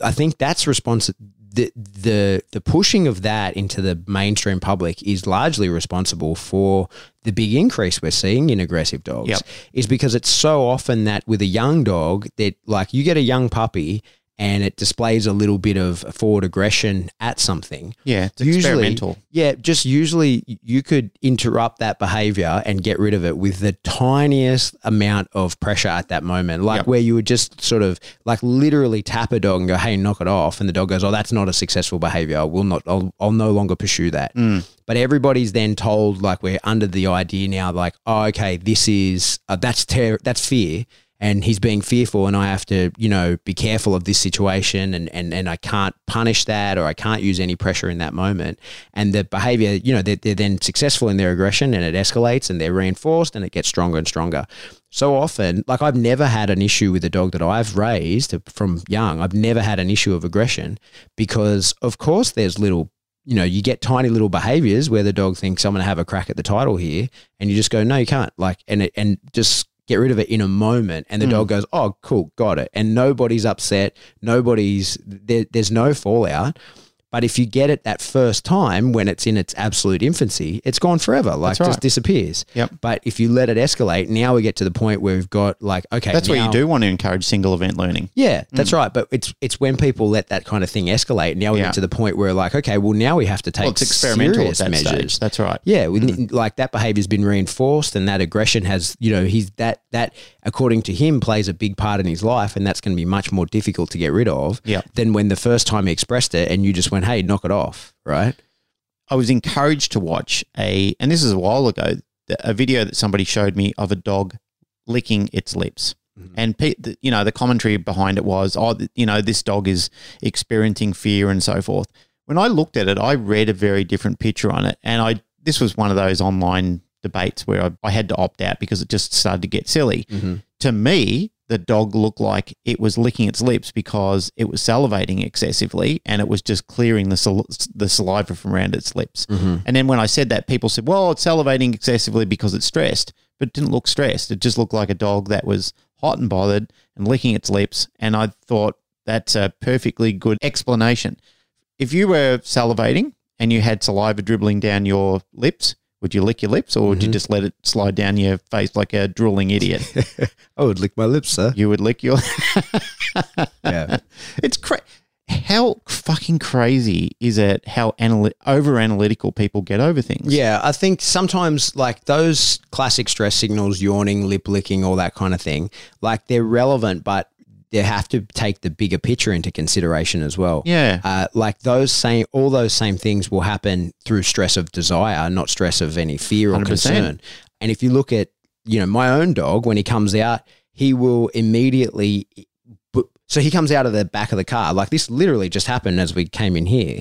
I think that's responsible. The, the, the pushing of that into the mainstream public is largely responsible for the big increase we're seeing in aggressive dogs, yep. is because it's so often that with a young dog that, like, you get a young puppy and it displays a little bit of forward aggression at something. Yeah, it's usually experimental. Yeah, just usually you could interrupt that behavior and get rid of it with the tiniest amount of pressure at that moment, like yep. where you would just sort of like literally tap a dog and go, hey, knock it off. And the dog goes, oh, that's not a successful behavior. I will not, I'll, I'll no longer pursue that. Mm. But everybody's then told, like, we're under the idea now, like, oh, okay, this is, uh, that's ter- that's fear. And he's being fearful, and I have to, you know, be careful of this situation, and, and, and I can't punish that, or I can't use any pressure in that moment. And the behavior, you know, they're, they're then successful in their aggression, and it escalates, and they're reinforced, and it gets stronger and stronger. So often, like, I've never had an issue with a dog that I've raised from young. I've never had an issue of aggression because, of course, there's little, you know, you get tiny little behaviors where the dog thinks, I'm going to have a crack at the title here. And you just go, no, you can't. Like, and it, and just get rid of it in a moment, and the mm. dog goes, oh, cool, got it. And nobody's upset. Nobody's there, – there's no fallout. But if you get it that first time when it's in its absolute infancy, it's gone forever. Like, right. just disappears. Yep. But if you let it escalate, now we get to the point where we've got like, okay. That's now, where you do want to encourage single event learning. Yeah, that's mm. right. But it's it's when people let that kind of thing escalate. Now we yeah. get to the point where like, okay, well now we have to take well, it's experimental serious at that measures. Stage. That's right. Yeah, we, mm. like that behavior's been reinforced and that aggression has, you know, he's that, that according to him plays a big part in his life, and that's going to be much more difficult to get rid of yep. than when the first time he expressed it and you just went, hey, knock it off, right? I was encouraged to watch a, and this is a while ago, a video that somebody showed me of a dog licking its lips. Mm-hmm. And, you know, the commentary behind it was, oh, you know, this dog is experiencing fear and so forth. When I looked at it, I read a very different picture on it. And I this was one of those online debates where I, I had to opt out because it just started to get silly. Mm-hmm. To me, the dog looked like it was licking its lips because it was salivating excessively and it was just clearing the sal the saliva from around its lips. Mm-hmm. And then when I said that, people said, well, it's salivating excessively because it's stressed, but it didn't look stressed. It just looked like a dog that was hot and bothered and licking its lips. And I thought that's a perfectly good explanation. If you were salivating and you had saliva dribbling down your lips, would you lick your lips or would mm-hmm. you just let it slide down your face like a drooling idiot? I would lick my lips, sir. You would lick your Yeah. It's cra how fucking crazy is it how anal over analytical people get over things? Yeah, I think sometimes like those classic stress signals, yawning, lip licking, all that kind of thing, like they're relevant, but you have to take the bigger picture into consideration as well. Yeah. Uh, like those same, all those same things will happen through stress of desire, not stress of any fear or one hundred percent. Concern. And if you look at, you know, my own dog, when he comes out, he will immediately, so he comes out of the back of the car. Like this literally just happened as we came in here.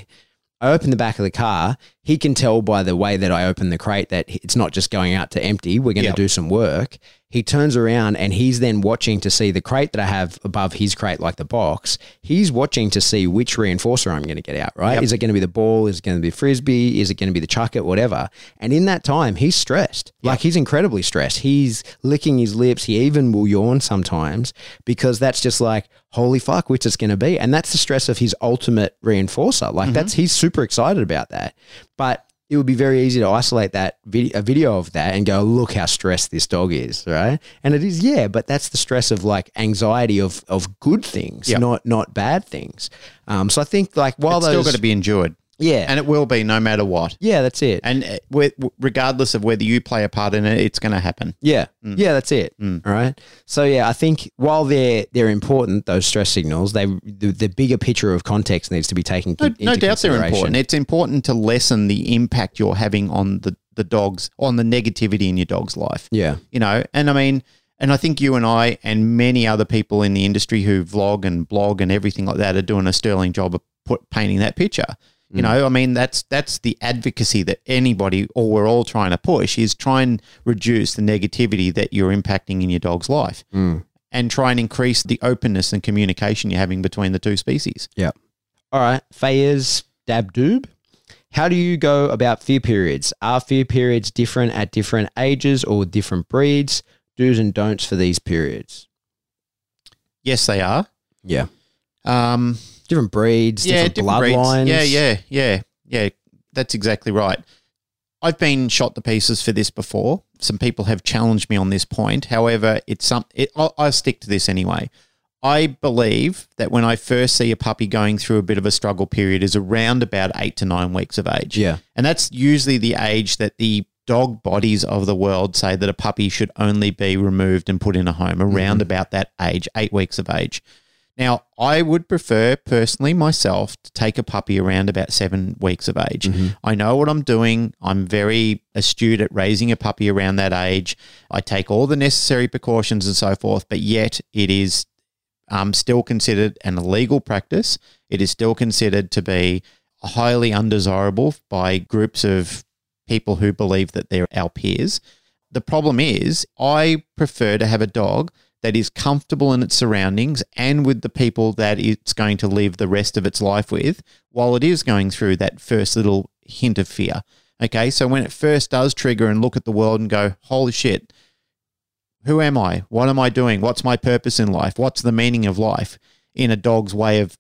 I open the back of the car. He can tell by the way that I open the crate that it's not just going out to empty. We're going yep. to do some work. He turns around and he's then watching to see the crate that I have above his crate, like the box. He's watching to see which reinforcer I'm going to get out, right? Yep. Is it going to be the ball? Is it going to be frisbee? Is it going to be the chucket? Whatever. And in that time, he's stressed. Yep. Like he's incredibly stressed. He's licking his lips. He even will yawn sometimes because that's just like, holy fuck, which it's going to be. And that's the stress of his ultimate reinforcer. Like mm-hmm. that's, he's super excited about that. But it would be very easy to isolate that video, a video of that and go, look how stressed this dog is, right? And it is, yeah, but that's the stress of like anxiety of, of good things, yep. not, not bad things. Um, so I think like while it's those- It's still got to be endured. Yeah. And it will be no matter what. Yeah, that's it. And regardless of whether you play a part in it, it's going to happen. Yeah. Mm. Yeah, that's it. Mm. All right. So, yeah, I think while they're they're important, those stress signals, they the, the bigger picture of context needs to be taken no, into no doubt they're important. It's important to lessen the impact you're having on the, the dog's, on the negativity in your dog's life. Yeah. You know, and I mean, and I think you and I and many other people in the industry who vlog and blog and everything like that are doing a sterling job of put, painting that picture. You know, I mean, that's that's the advocacy that anybody or we're all trying to push is try and reduce the negativity that you're impacting in your dog's life mm. and try and increase the openness and communication you're having between the two species. Yeah. All right. Fayez Dabdoob. How do you go about fear periods? Are fear periods different at different ages or different breeds? Do's and don'ts for these periods. Yes, they are. Yeah. Um. Different breeds, yeah, different, different bloodlines. Yeah, yeah, yeah, yeah. That's exactly right. I've been shot to pieces for this before. Some people have challenged me on this point. However, it's some. It, I'll, I'll stick to this anyway. I believe that when I first see a puppy going through a bit of a struggle period is around about eight to nine weeks of age. Yeah, and that's usually the age that the dog bodies of the world say that a puppy should only be removed and put in a home. Around mm-hmm. about that age, eight weeks of age. Now, I would prefer personally myself to take a puppy around about seven weeks of age. Mm-hmm. I know what I'm doing. I'm very astute at raising a puppy around that age. I take all the necessary precautions and so forth, but yet it is um, still considered an illegal practice. It is still considered to be highly undesirable by groups of people who believe that they're our peers. The problem is I prefer to have a dog that is comfortable in its surroundings and with the people that it's going to live the rest of its life with while it is going through that first little hint of fear. Okay, so when it first does trigger and look at the world and go, holy shit, who am I? What am I doing? What's my purpose in life? What's the meaning of life in a dog's way of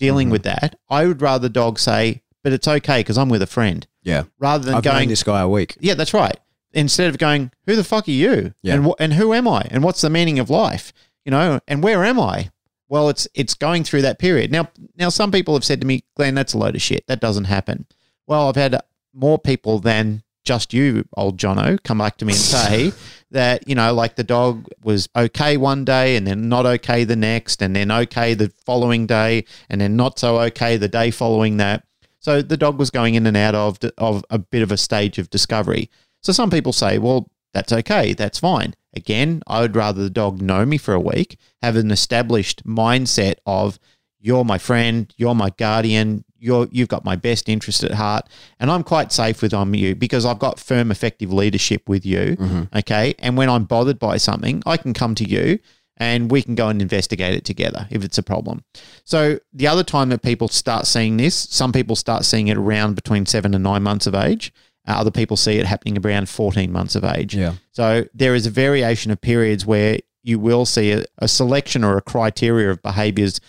dealing mm-hmm. with that, I would rather the dog say, but it's okay because I'm with a friend. Yeah. Rather than I've going, known this guy a week. Yeah, that's right. Instead of going, who the fuck are you? Yeah. And, and who am I? And what's the meaning of life? You know, and where am I? Well, it's it's going through that period. Now, now some people have said to me, Glenn, that's a load of shit. That doesn't happen. Well, I've had more people than just you, old Jono, come back to me and say that, you know, like the dog was okay one day and then not okay the next and then okay the following day and then not so okay the day following that. So the dog was going in and out of of a bit of a stage of discovery. So some people say, well, that's okay, that's fine. Again, I would rather the dog know me for a week, have an established mindset of you're my friend, you're my guardian, you're, you've got my best interest at heart, and I'm quite safe with on you because I've got firm, effective leadership with you, mm-hmm. okay? And when I'm bothered by something, I can come to you and we can go and investigate it together if it's a problem. So the other time that people start seeing this, some people start seeing it around between seven and nine months of age. Other people see it happening around fourteen months of age. Yeah. So there is a variation of periods where you will see a, a selection or a criteria of behaviours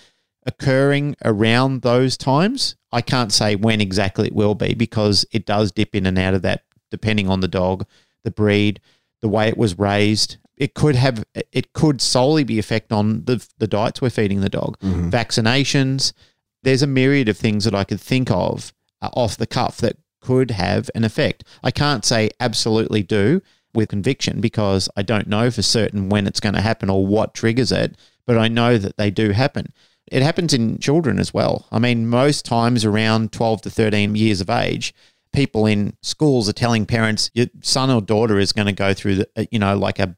occurring around those times. I can't say when exactly it will be because it does dip in and out of that depending on the dog, the breed, the way it was raised. It could have it could solely be effect on the, the diets we're feeding the dog, mm-hmm. vaccinations. There's a myriad of things that I could think of uh, off the cuff that could have an effect. I can't say absolutely do with conviction because I don't know for certain when it's going to happen or what triggers it, but I know that they do happen. It happens in children as well. I mean, most times around twelve to thirteen years of age, people in schools are telling parents, your son or daughter is going to go through, the, you know, like a,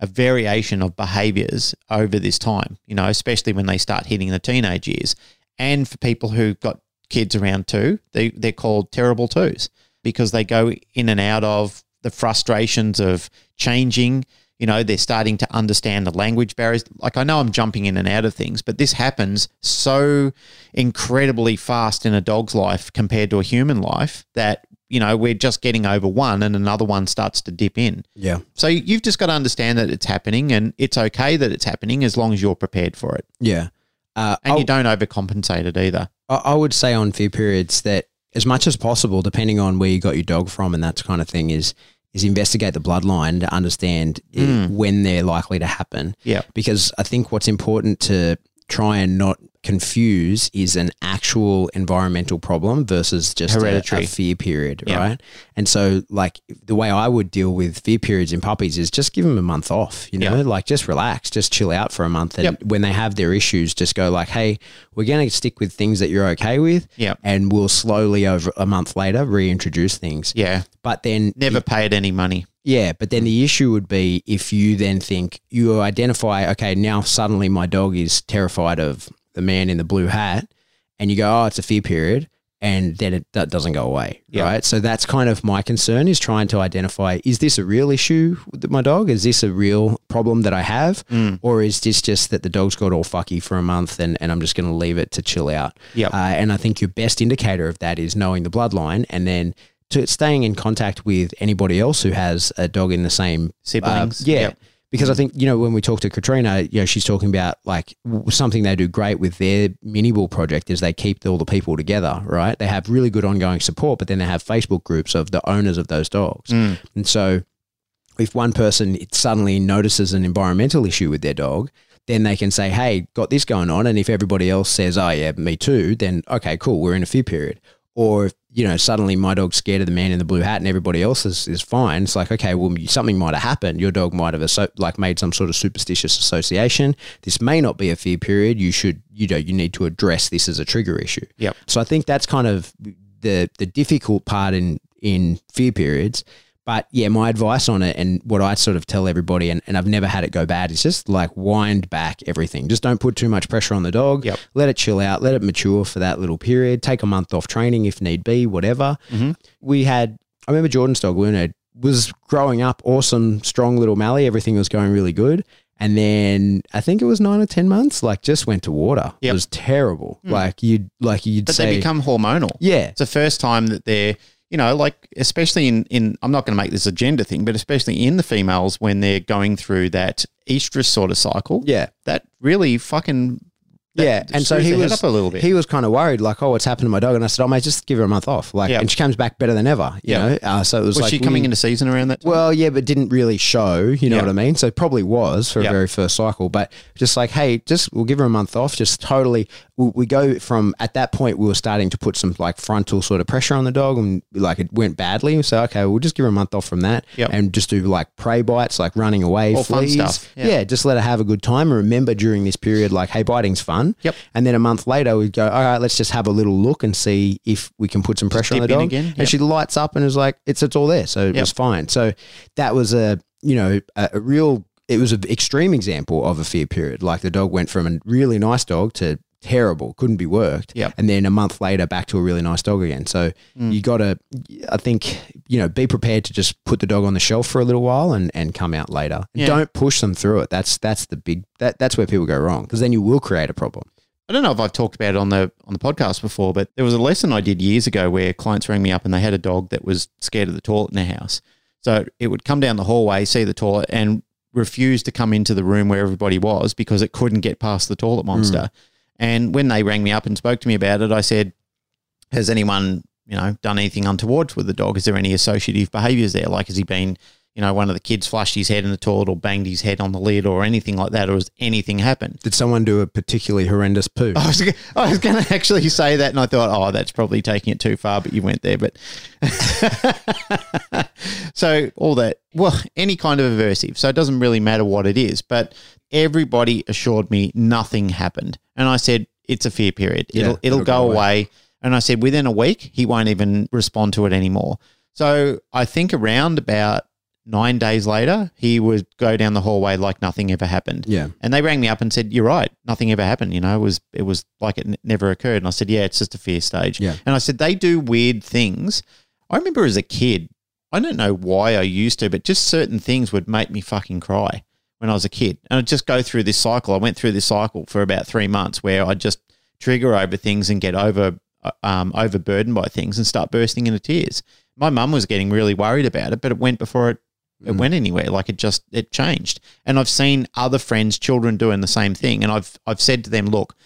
a variation of behaviours over this time, you know, especially when they start hitting the teenage years. And for people who've got kids around two, they, they're called terrible twos because they go in and out of the frustrations of changing. You know, they're starting to understand the language barriers. Like, I know I'm jumping in and out of things, but this happens so incredibly fast in a dog's life compared to a human life that, you know, we're just getting over one and another one starts to dip in. Yeah. So you've just got to understand that it's happening and it's okay that it's happening as long as you're prepared for it. Yeah. Uh, and I'll, you don't overcompensate it either. I would say on fear periods that as much as possible, depending on where you got your dog from and that kind of thing, is is investigate the bloodline to understand mm. when they're likely to happen. Yeah. Because I think what's important to try and not confuse is an actual environmental problem versus just hereditary a, a fear period, yeah. right? And so, like, the way I would deal with fear periods in puppies is just give them a month off, you know, yeah. like just relax, just chill out for a month. And yep. when they have their issues, just go like, hey, we're going to stick with things that you're okay with, yep. and we'll slowly over a month later reintroduce things. Yeah. But then never it, pay it any money. Yeah, but then the issue would be if you then think you identify, okay, now suddenly my dog is terrified of the man in the blue hat and you go, oh, it's a fear period, and then it that doesn't go away, yeah. right? So that's kind of my concern is trying to identify, is this a real issue with my dog? Is this a real problem that I have? Mm. Or is this just that the dog's got all fucky for a month and, and I'm just going to leave it to chill out? Yep. Uh, and I think your best indicator of that is knowing the bloodline and then – to staying in contact with anybody else who has a dog in the same siblings. Uh, yeah. Yep. Because I think, you know, when we talk to Katrina, you know, she's talking about like w- something they do great with their mini ball project is they keep the, all the people together, right? They have really good ongoing support, but then they have Facebook groups of the owners of those dogs. Mm. And so if one person suddenly notices an environmental issue with their dog, then they can say, hey, got this going on. And if everybody else says, oh yeah, me too, then okay, cool. We're in a fear period. Or if, you know, suddenly my dog's scared of the man in the blue hat and everybody else is, is fine. It's like, okay, well, something might have happened. Your dog might have asso- like made some sort of superstitious association. This may not be a fear period. You should, you know, you need to address this as a trigger issue. Yep. So I think that's kind of the the difficult part in, in fear periods. But yeah, my advice on it and what I sort of tell everybody, and, and I've never had it go bad, is just like wind back everything. Just don't put too much pressure on the dog. Yep. Let it chill out. Let it mature for that little period. Take a month off training if need be, whatever. Mm-hmm. We had, I remember Jordan's dog, Luna, was growing up awesome, strong little Mally. Everything was going really good. And then I think it was nine or ten months, like just went to water. Yep. It was terrible. Mm. Like you'd, like you'd but say. But they become hormonal. Yeah. It's the first time that they're. You know, like especially in, in – I'm not going to make this a gender thing, but especially in the females when they're going through that estrus sort of cycle. Yeah. That really fucking Yeah, and so he was up a little bit. He was kind of worried, like, oh, what's happened to my dog? And I said, oh, mate, just give her a month off. Like, yep. And she comes back better than ever, you yep. know. Uh, so it was, was like, she coming we, into season around that time? Well, yeah, but didn't really show, you know yep. what I mean? So probably was for yep. a very first cycle, but just like, hey, just we'll give her a month off. Just totally, we, we go from at that point we were starting to put some like frontal sort of pressure on the dog, and like it went badly. So okay, we'll just give her a month off from that, yep. and just do like prey bites, like running away, all fleas, fun stuff. Yeah. yeah, just let her have a good time. And remember during this period, like, hey, biting's fun. Yep. And then a month later, we'd go, all right, let's just have a little look and see if we can put some pressure on the dog. Again. Yep. And she lights up and is like, it's it's all there. So it yep. was fine. So that was a, you know, a, a real, it was an extreme example of a fear period. Like the dog went from a really nice dog to terrible, couldn't be worked. Yep. And then a month later back to a really nice dog again. So mm. you got to, I think, you know, be prepared to just put the dog on the shelf for a little while and, and come out later. Yeah. Don't push them through it. That's, that's the big, that, that's where people go wrong, because then you will create a problem. I don't know if I've talked about it on the, on the podcast before, but there was a lesson I did years ago where clients rang me up and they had a dog that was scared of the toilet in their house. So it would come down the hallway, see the toilet, and refuse to come into the room where everybody was because it couldn't get past the toilet monster. Mm. And when they rang me up and spoke to me about it, I said, has anyone, you know, done anything untoward with the dog? Is there any associative behaviours there? Like, has he been, you know, one of the kids flushed his head in the toilet or banged his head on the lid or anything like that? Or has anything happened? Did someone do a particularly horrendous poo? I was, I was going to actually say that, and I thought, oh, that's probably taking it too far, but you went there. But so all that, well, any kind of aversive. So it doesn't really matter what it is, but everybody assured me nothing happened. And I said, it's a fear period. It'll, yeah, it'll, it'll go, go away. away. And I said, within a week, he won't even respond to it anymore. So I think around about nine days later, he would go down the hallway like nothing ever happened. Yeah. And they rang me up and said, you're right, nothing ever happened. You know, it was, it was like it n- never occurred. And I said, yeah, it's just a fear stage. Yeah. And I said, they do weird things. I remember as a kid, I don't know why I used to, but just certain things would make me fucking cry. When I was a kid, and I'd just go through this cycle. I went through this cycle for about three months where I'd just trigger over things and get over um, overburdened by things and start bursting into tears. My mum was getting really worried about it, but it went before it, it mm. went anywhere. Like it just, it changed. And I've seen other friends, children doing the same thing. And I've, I've said to them, look,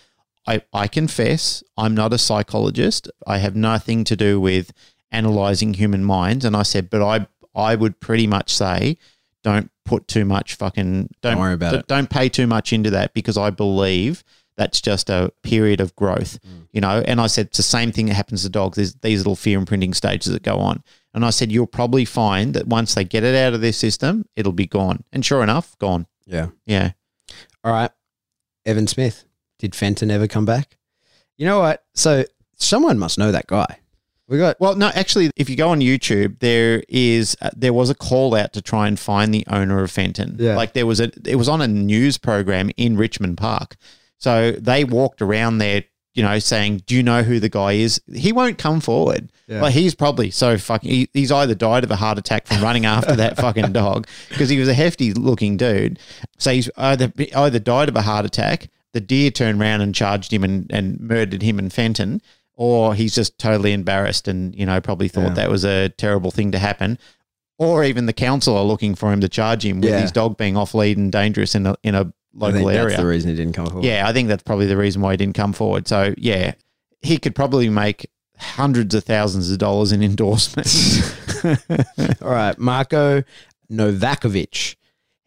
I, I confess I'm not a psychologist. I have nothing to do with analysing human minds. And I said, but I, I would pretty much say don't put too much fucking don't, don't worry about it. Don't pay too much into that, because I believe that's just a period of growth, mm. you know. And I said it's the same thing that happens to dogs. There's these little fear imprinting stages that go on. And I said you'll probably find that once they get it out of their system, it'll be gone. And sure enough, gone. Yeah, yeah. All right, Evan Smith. Did Fenton ever come back? You know what? So someone must know that guy. We got well, no, actually, if you go on YouTube, there is uh, there was a call out to try and find the owner of Fenton. Yeah. Like there was a, it was on a news program in Richmond Park, so they walked around there, you know, saying, "Do you know who the guy is?" He won't come forward. Yeah. Like he's probably so fucking. He, he's either died of a heart attack from running after that fucking dog, because he was a hefty looking dude. So he's either either died of a heart attack. The deer turned around and charged him and and murdered him and Fenton. Or he's just totally embarrassed and, you know, probably thought yeah. that was a terrible thing to happen. Or even the council are looking for him to charge him with yeah. his dog being off lead and dangerous in a, in a local I think area. That's the reason he didn't come forward. Yeah, I think that's probably the reason why he didn't come forward. So, yeah, he could probably make hundreds of thousands of dollars in endorsements. All right, Marko Novakovic.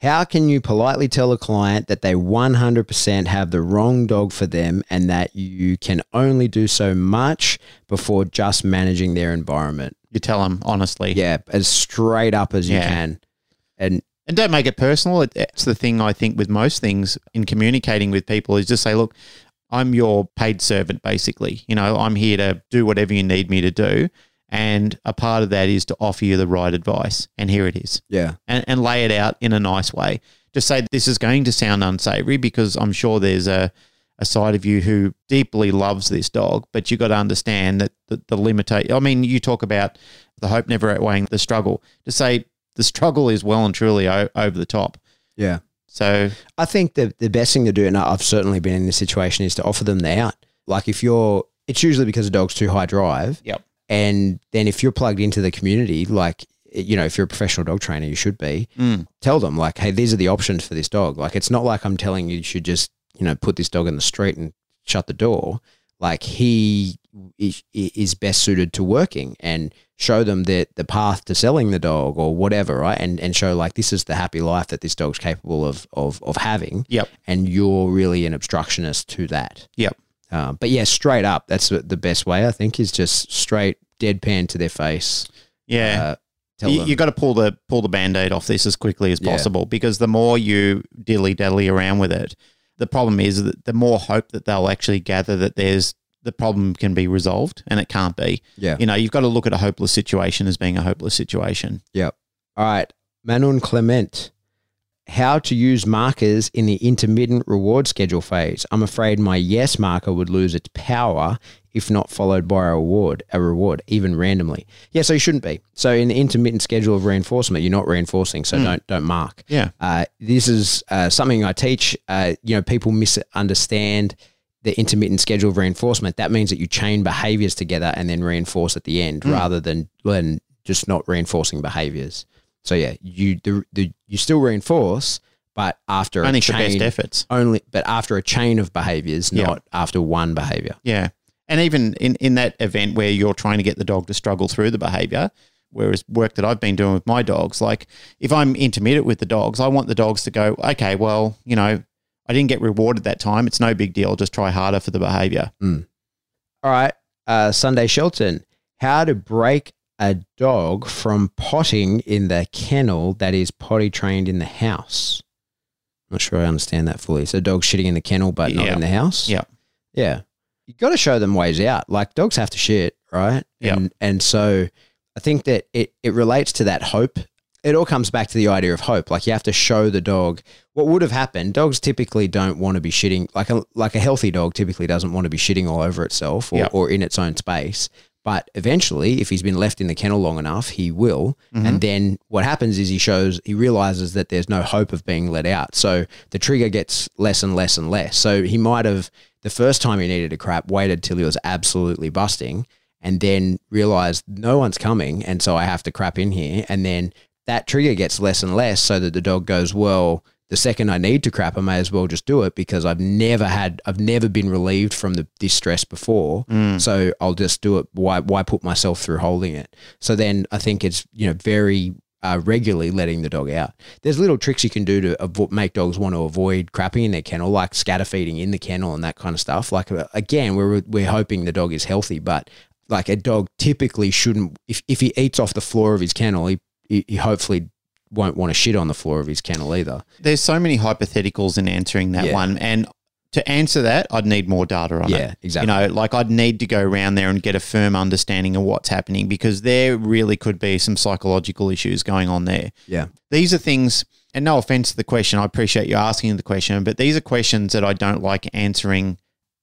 How can you politely tell a client that they one hundred percent have the wrong dog for them and that you can only do so much before just managing their environment? You tell them, honestly. Yeah, as straight up as you yeah. can. And and don't make it personal. It's the thing I think with most things in communicating with people is just say, look, I'm your paid servant basically. You know, I'm here to do whatever you need me to do. And a part of that is to offer you the right advice. And here it is. Yeah. And, and lay it out in a nice way. Just say this is going to sound unsavory because I'm sure there's a, a side of you who deeply loves this dog, but you've got to understand that the, the limitation. I mean, you talk about the hope never outweighing the struggle. To say the struggle is well and truly o- over the top. Yeah. So I think the, the best thing to do, and I've certainly been in this situation, is to offer them the out. Like if you're – it's usually because the dog's too high drive. Yep. And then if you're plugged into the community, like, you know, if you're a professional dog trainer, you should be, mm. tell them like, hey, these are the options for this dog. Like, it's not like I'm telling you you should just, you know, put this dog in the street and shut the door, like he is best suited to working, and show them that the path to selling the dog or whatever, right? And and show like this is the happy life that this dog's capable of of of having. Yep. And you're really an obstructionist to that. Yep. Um, but yeah, straight up, that's the best way I think, is just straight deadpan to their face. Yeah. Uh, tell you, them. You got to pull the pull the Band-Aid off this as quickly as possible, yeah. because the more you dilly-dally around with it, the problem is that the more hope that they'll actually gather that there's the problem can be resolved, and it can't be. Yeah. You know, you've got to look at a hopeless situation as being a hopeless situation. Yep. All right. Manon Clement, how to use markers in the intermittent reward schedule phase. I'm afraid my yes marker would lose its power if not followed by a reward, a reward, even randomly. Yeah, so you shouldn't be. So in the intermittent schedule of reinforcement, you're not reinforcing, so mm. don't don't mark. Yeah. Uh, this is uh, something I teach. Uh, you know, people misunderstand the intermittent schedule of reinforcement. That means that you chain behaviors together and then reinforce at the end, mm. rather than, than just not reinforcing behaviors. So yeah, you the, the you still reinforce, but after only a chain, best efforts only, but after a chain of behaviors, yeah. not after one behavior. Yeah, and even in in that event where you're trying to get the dog to struggle through the behavior, whereas work that I've been doing with my dogs, like if I'm intermittent with the dogs, I want the dogs to go, okay, well, you know, I didn't get rewarded that time. It's no big deal. I'll just try harder for the behavior. Mm. All right. Uh, Sunday Shelton, how to break a dog from potting in the kennel that is potty trained in the house. I'm not sure I understand that fully. So dog's shitting in the kennel, but yeah. not in the house. Yeah. Yeah. You got to show them ways out. Like dogs have to shit, right? Yeah. And, and so I think that it, it relates to that hope. It all comes back to the idea of hope. Like you have to show the dog what would have happened. Dogs typically don't want to be shitting, like a, like a healthy dog typically doesn't want to be shitting all over itself or, yep. or in its own space. But eventually, if he's been left in the kennel long enough, he will. Mm-hmm. And then what happens is he shows, he realizes that there's no hope of being let out. So the trigger gets less and less and less. So he might have, the first time he needed a crap, waited till he was absolutely busting and then realized no one's coming. And so I have to crap in here. And then that trigger gets less and less so that the dog goes, well, the second I need to crap, I may as well just do it because I've never had, I've never been relieved from the distress before. Mm. So I'll just do it. Why, why put myself through holding it? So then I think it's, you know, very uh, regularly letting the dog out. There's little tricks you can do to avo- make dogs want to avoid crapping in their kennel, like scatter feeding in the kennel and that kind of stuff. Like again, we're, we're hoping the dog is healthy, but like a dog typically shouldn't, if, if he eats off the floor of his kennel, he, he hopefully won't want to shit on the floor of his kennel either. There's so many hypotheticals in answering that yeah. one. And to answer that, I'd need more data on yeah, it. Yeah, exactly. You know, like I'd need to go around there and get a firm understanding of what's happening because there really could be some psychological issues going on there. Yeah. These are things, and no offense to the question, I appreciate you asking the question, but these are questions that I don't like answering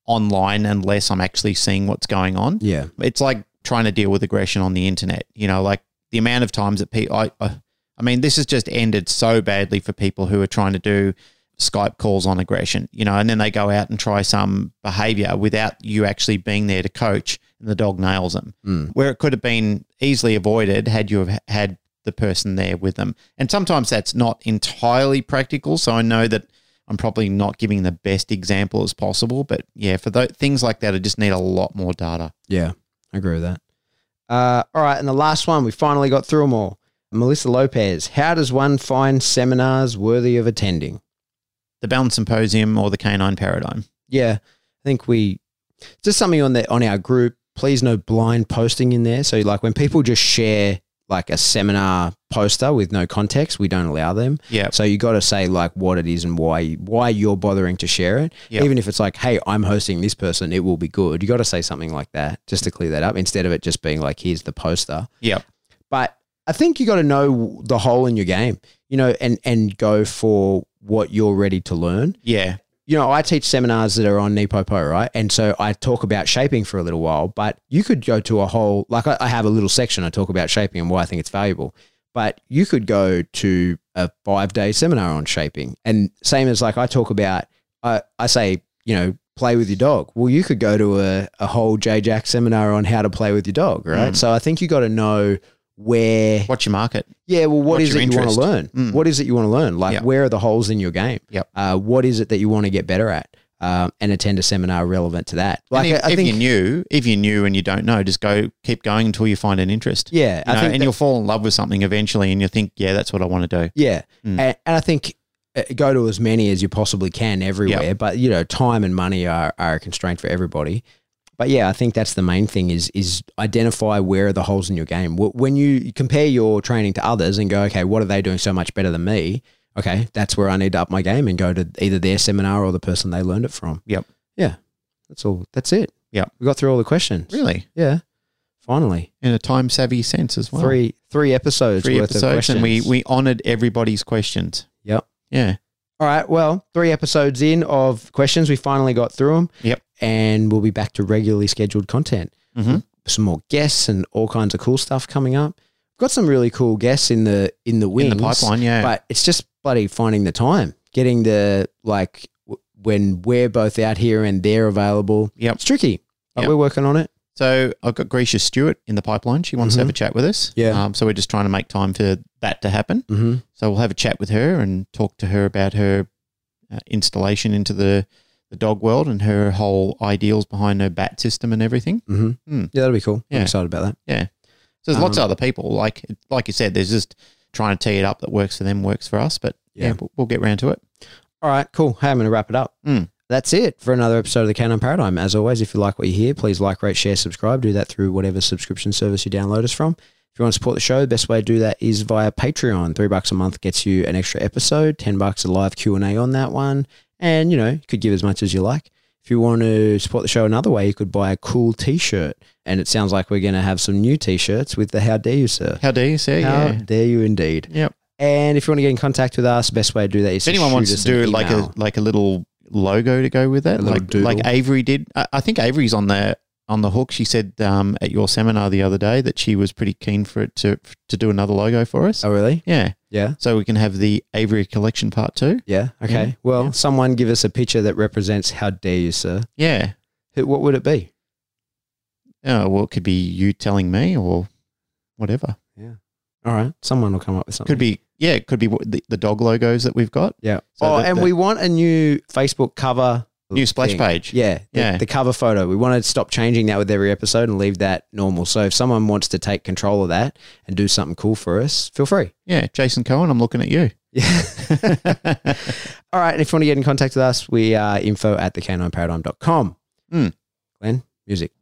online unless I'm actually seeing what's going on. Yeah. It's like trying to deal with aggression on the internet, you know, like, the amount of times that people, I, I, I mean, this has just ended so badly for people who are trying to do Skype calls on aggression, you know, and then they go out and try some behavior without you actually being there to coach and the dog nails them, mm. where it could have been easily avoided had you have had the person there with them. And sometimes that's not entirely practical. So I know that I'm probably not giving the best example as possible, but yeah, for those things like that, I just need a lot more data. Yeah, I agree with that. Uh, all right, and the last one, we finally got through them all. Melissa Lopez, how does one find seminars worthy of attending? The Balance Symposium or the Canine Paradigm? Yeah, I think we – just something on the on our group. Please no blind posting in there. So, like, when people just share, like, a seminar poster with no context, we don't allow them. Yeah. So, you got to say, like, what it is and why why you're bothering to share it. Yep. Even if it's like, hey, I'm hosting this person, it will be good. You got to say something like that just to clear that up instead of it just being like, here's the poster. Yeah. But I think you got to know the hole in your game, you know, and, and go for what you're ready to learn. Yeah. You know, I teach seminars that are on Nipopo, right? And so I talk about shaping for a little while, but you could go to a whole, like I, I have a little section I talk about shaping and why I think it's valuable, but you could go to a five-day seminar on shaping. And same as like I talk about, I, I say, you know, play with your dog. Well, you could go to a, a whole J J A C seminar on how to play with your dog, right? Mm. So I think you got to know where. What's your market? Yeah, well, what is it you want to learn? Mm. What is it you want to learn? Like, yep. where are the holes in your game? Yep. Uh, what is it that you want to get better at? um, and attend a seminar relevant to that. Like, if, I, I if think, you knew, if you knew and you don't know, just go keep going until you find an interest. Yeah, I know, think and that, you'll fall in love with something eventually, and you think, yeah, that's what I want to do. Yeah, mm. and, and I think go to as many as you possibly can everywhere. Yep. But you know, time and money are, are a constraint for everybody. But yeah, I think that's the main thing is is identify where are the holes in your game. When you compare your training to others and go, okay, what are they doing so much better than me? Okay, that's where I need to up my game and go to either their seminar or the person they learned it from. Yep. Yeah, that's all. That's it. Yeah, we got through all the questions. Really? Yeah. Finally, in a time savvy sense as well. Three three episodes. Three worth episodes, of questions. And we we honoured everybody's questions. Yep. Yeah. All right. Well, three episodes in of questions. We finally got through them. Yep. And we'll be back to regularly scheduled content. Mm-hmm. Some more guests and all kinds of cool stuff coming up. We've got some really cool guests in the in the wings. In the pipeline, yeah. But it's just bloody finding the time, getting the, like, w when we're both out here and they're available. Yep. It's tricky, but yep. we're working on it. So I've got Grisha Stewart in the pipeline. She wants mm-hmm. to have a chat with us. Yeah. Um, so we're just trying to make time for that to happen. Mm-hmm. So we'll have a chat with her and talk to her about her uh, installation into the, the dog world and her whole ideals behind her bat system and everything. Mm-hmm. mm. Yeah, that'll be cool. Yeah. I'm excited about that. Yeah. So there's um, lots of other people. Like like you said, there's just trying to tee it up that works for them, works for us. But yeah, yeah we'll, we'll get round to it. All right, cool. Hey, I'm going to wrap it up. Mm. That's it for another episode of The Canine Paradigm. As always, if you like what you hear, please like, rate, share, subscribe. Do that through whatever subscription service you download us from. If you want to support the show, the best way to do that is via Patreon. Three bucks a month gets you an extra episode, ten bucks a live Q and A on that one. And, you know, you could give as much as you like. If you want to support the show another way, you could buy a cool T-shirt. And it sounds like we're going to have some new T-shirts with the How Dare You, Sir. How Dare You, Sir, How yeah. dare you indeed. Yep. And if you want to get in contact with us, the best way to do that is if anyone wants to do like a, like a little... logo to go with that, like doodle. like Avery did. I, I think Avery's on the on the hook. She said um, at your seminar the other day that she was pretty keen for it to to do another logo for us. Oh, really? Yeah, yeah. So we can have the Avery collection part two. Yeah. Okay. Yeah. Well, yeah. Someone give us a picture that represents How Dare You, Sir. Yeah. What would it be? Oh, well, it could be you telling me or whatever. Yeah. All right. Someone will come up with something. Could be. Yeah, it could be the, the dog logos that we've got. Yeah. So oh, the, and the, we want a new Facebook cover. New splash thing. page. Yeah. The, yeah. The cover photo. We want to stop changing that with every episode and leave that normal. So if someone wants to take control of that and do something cool for us, feel free. Yeah. Jason Cohen, I'm looking at you. Yeah. All right. And if you want to get in contact with us, we are info at the canine paradigm dot com. Mm. Glenn, music.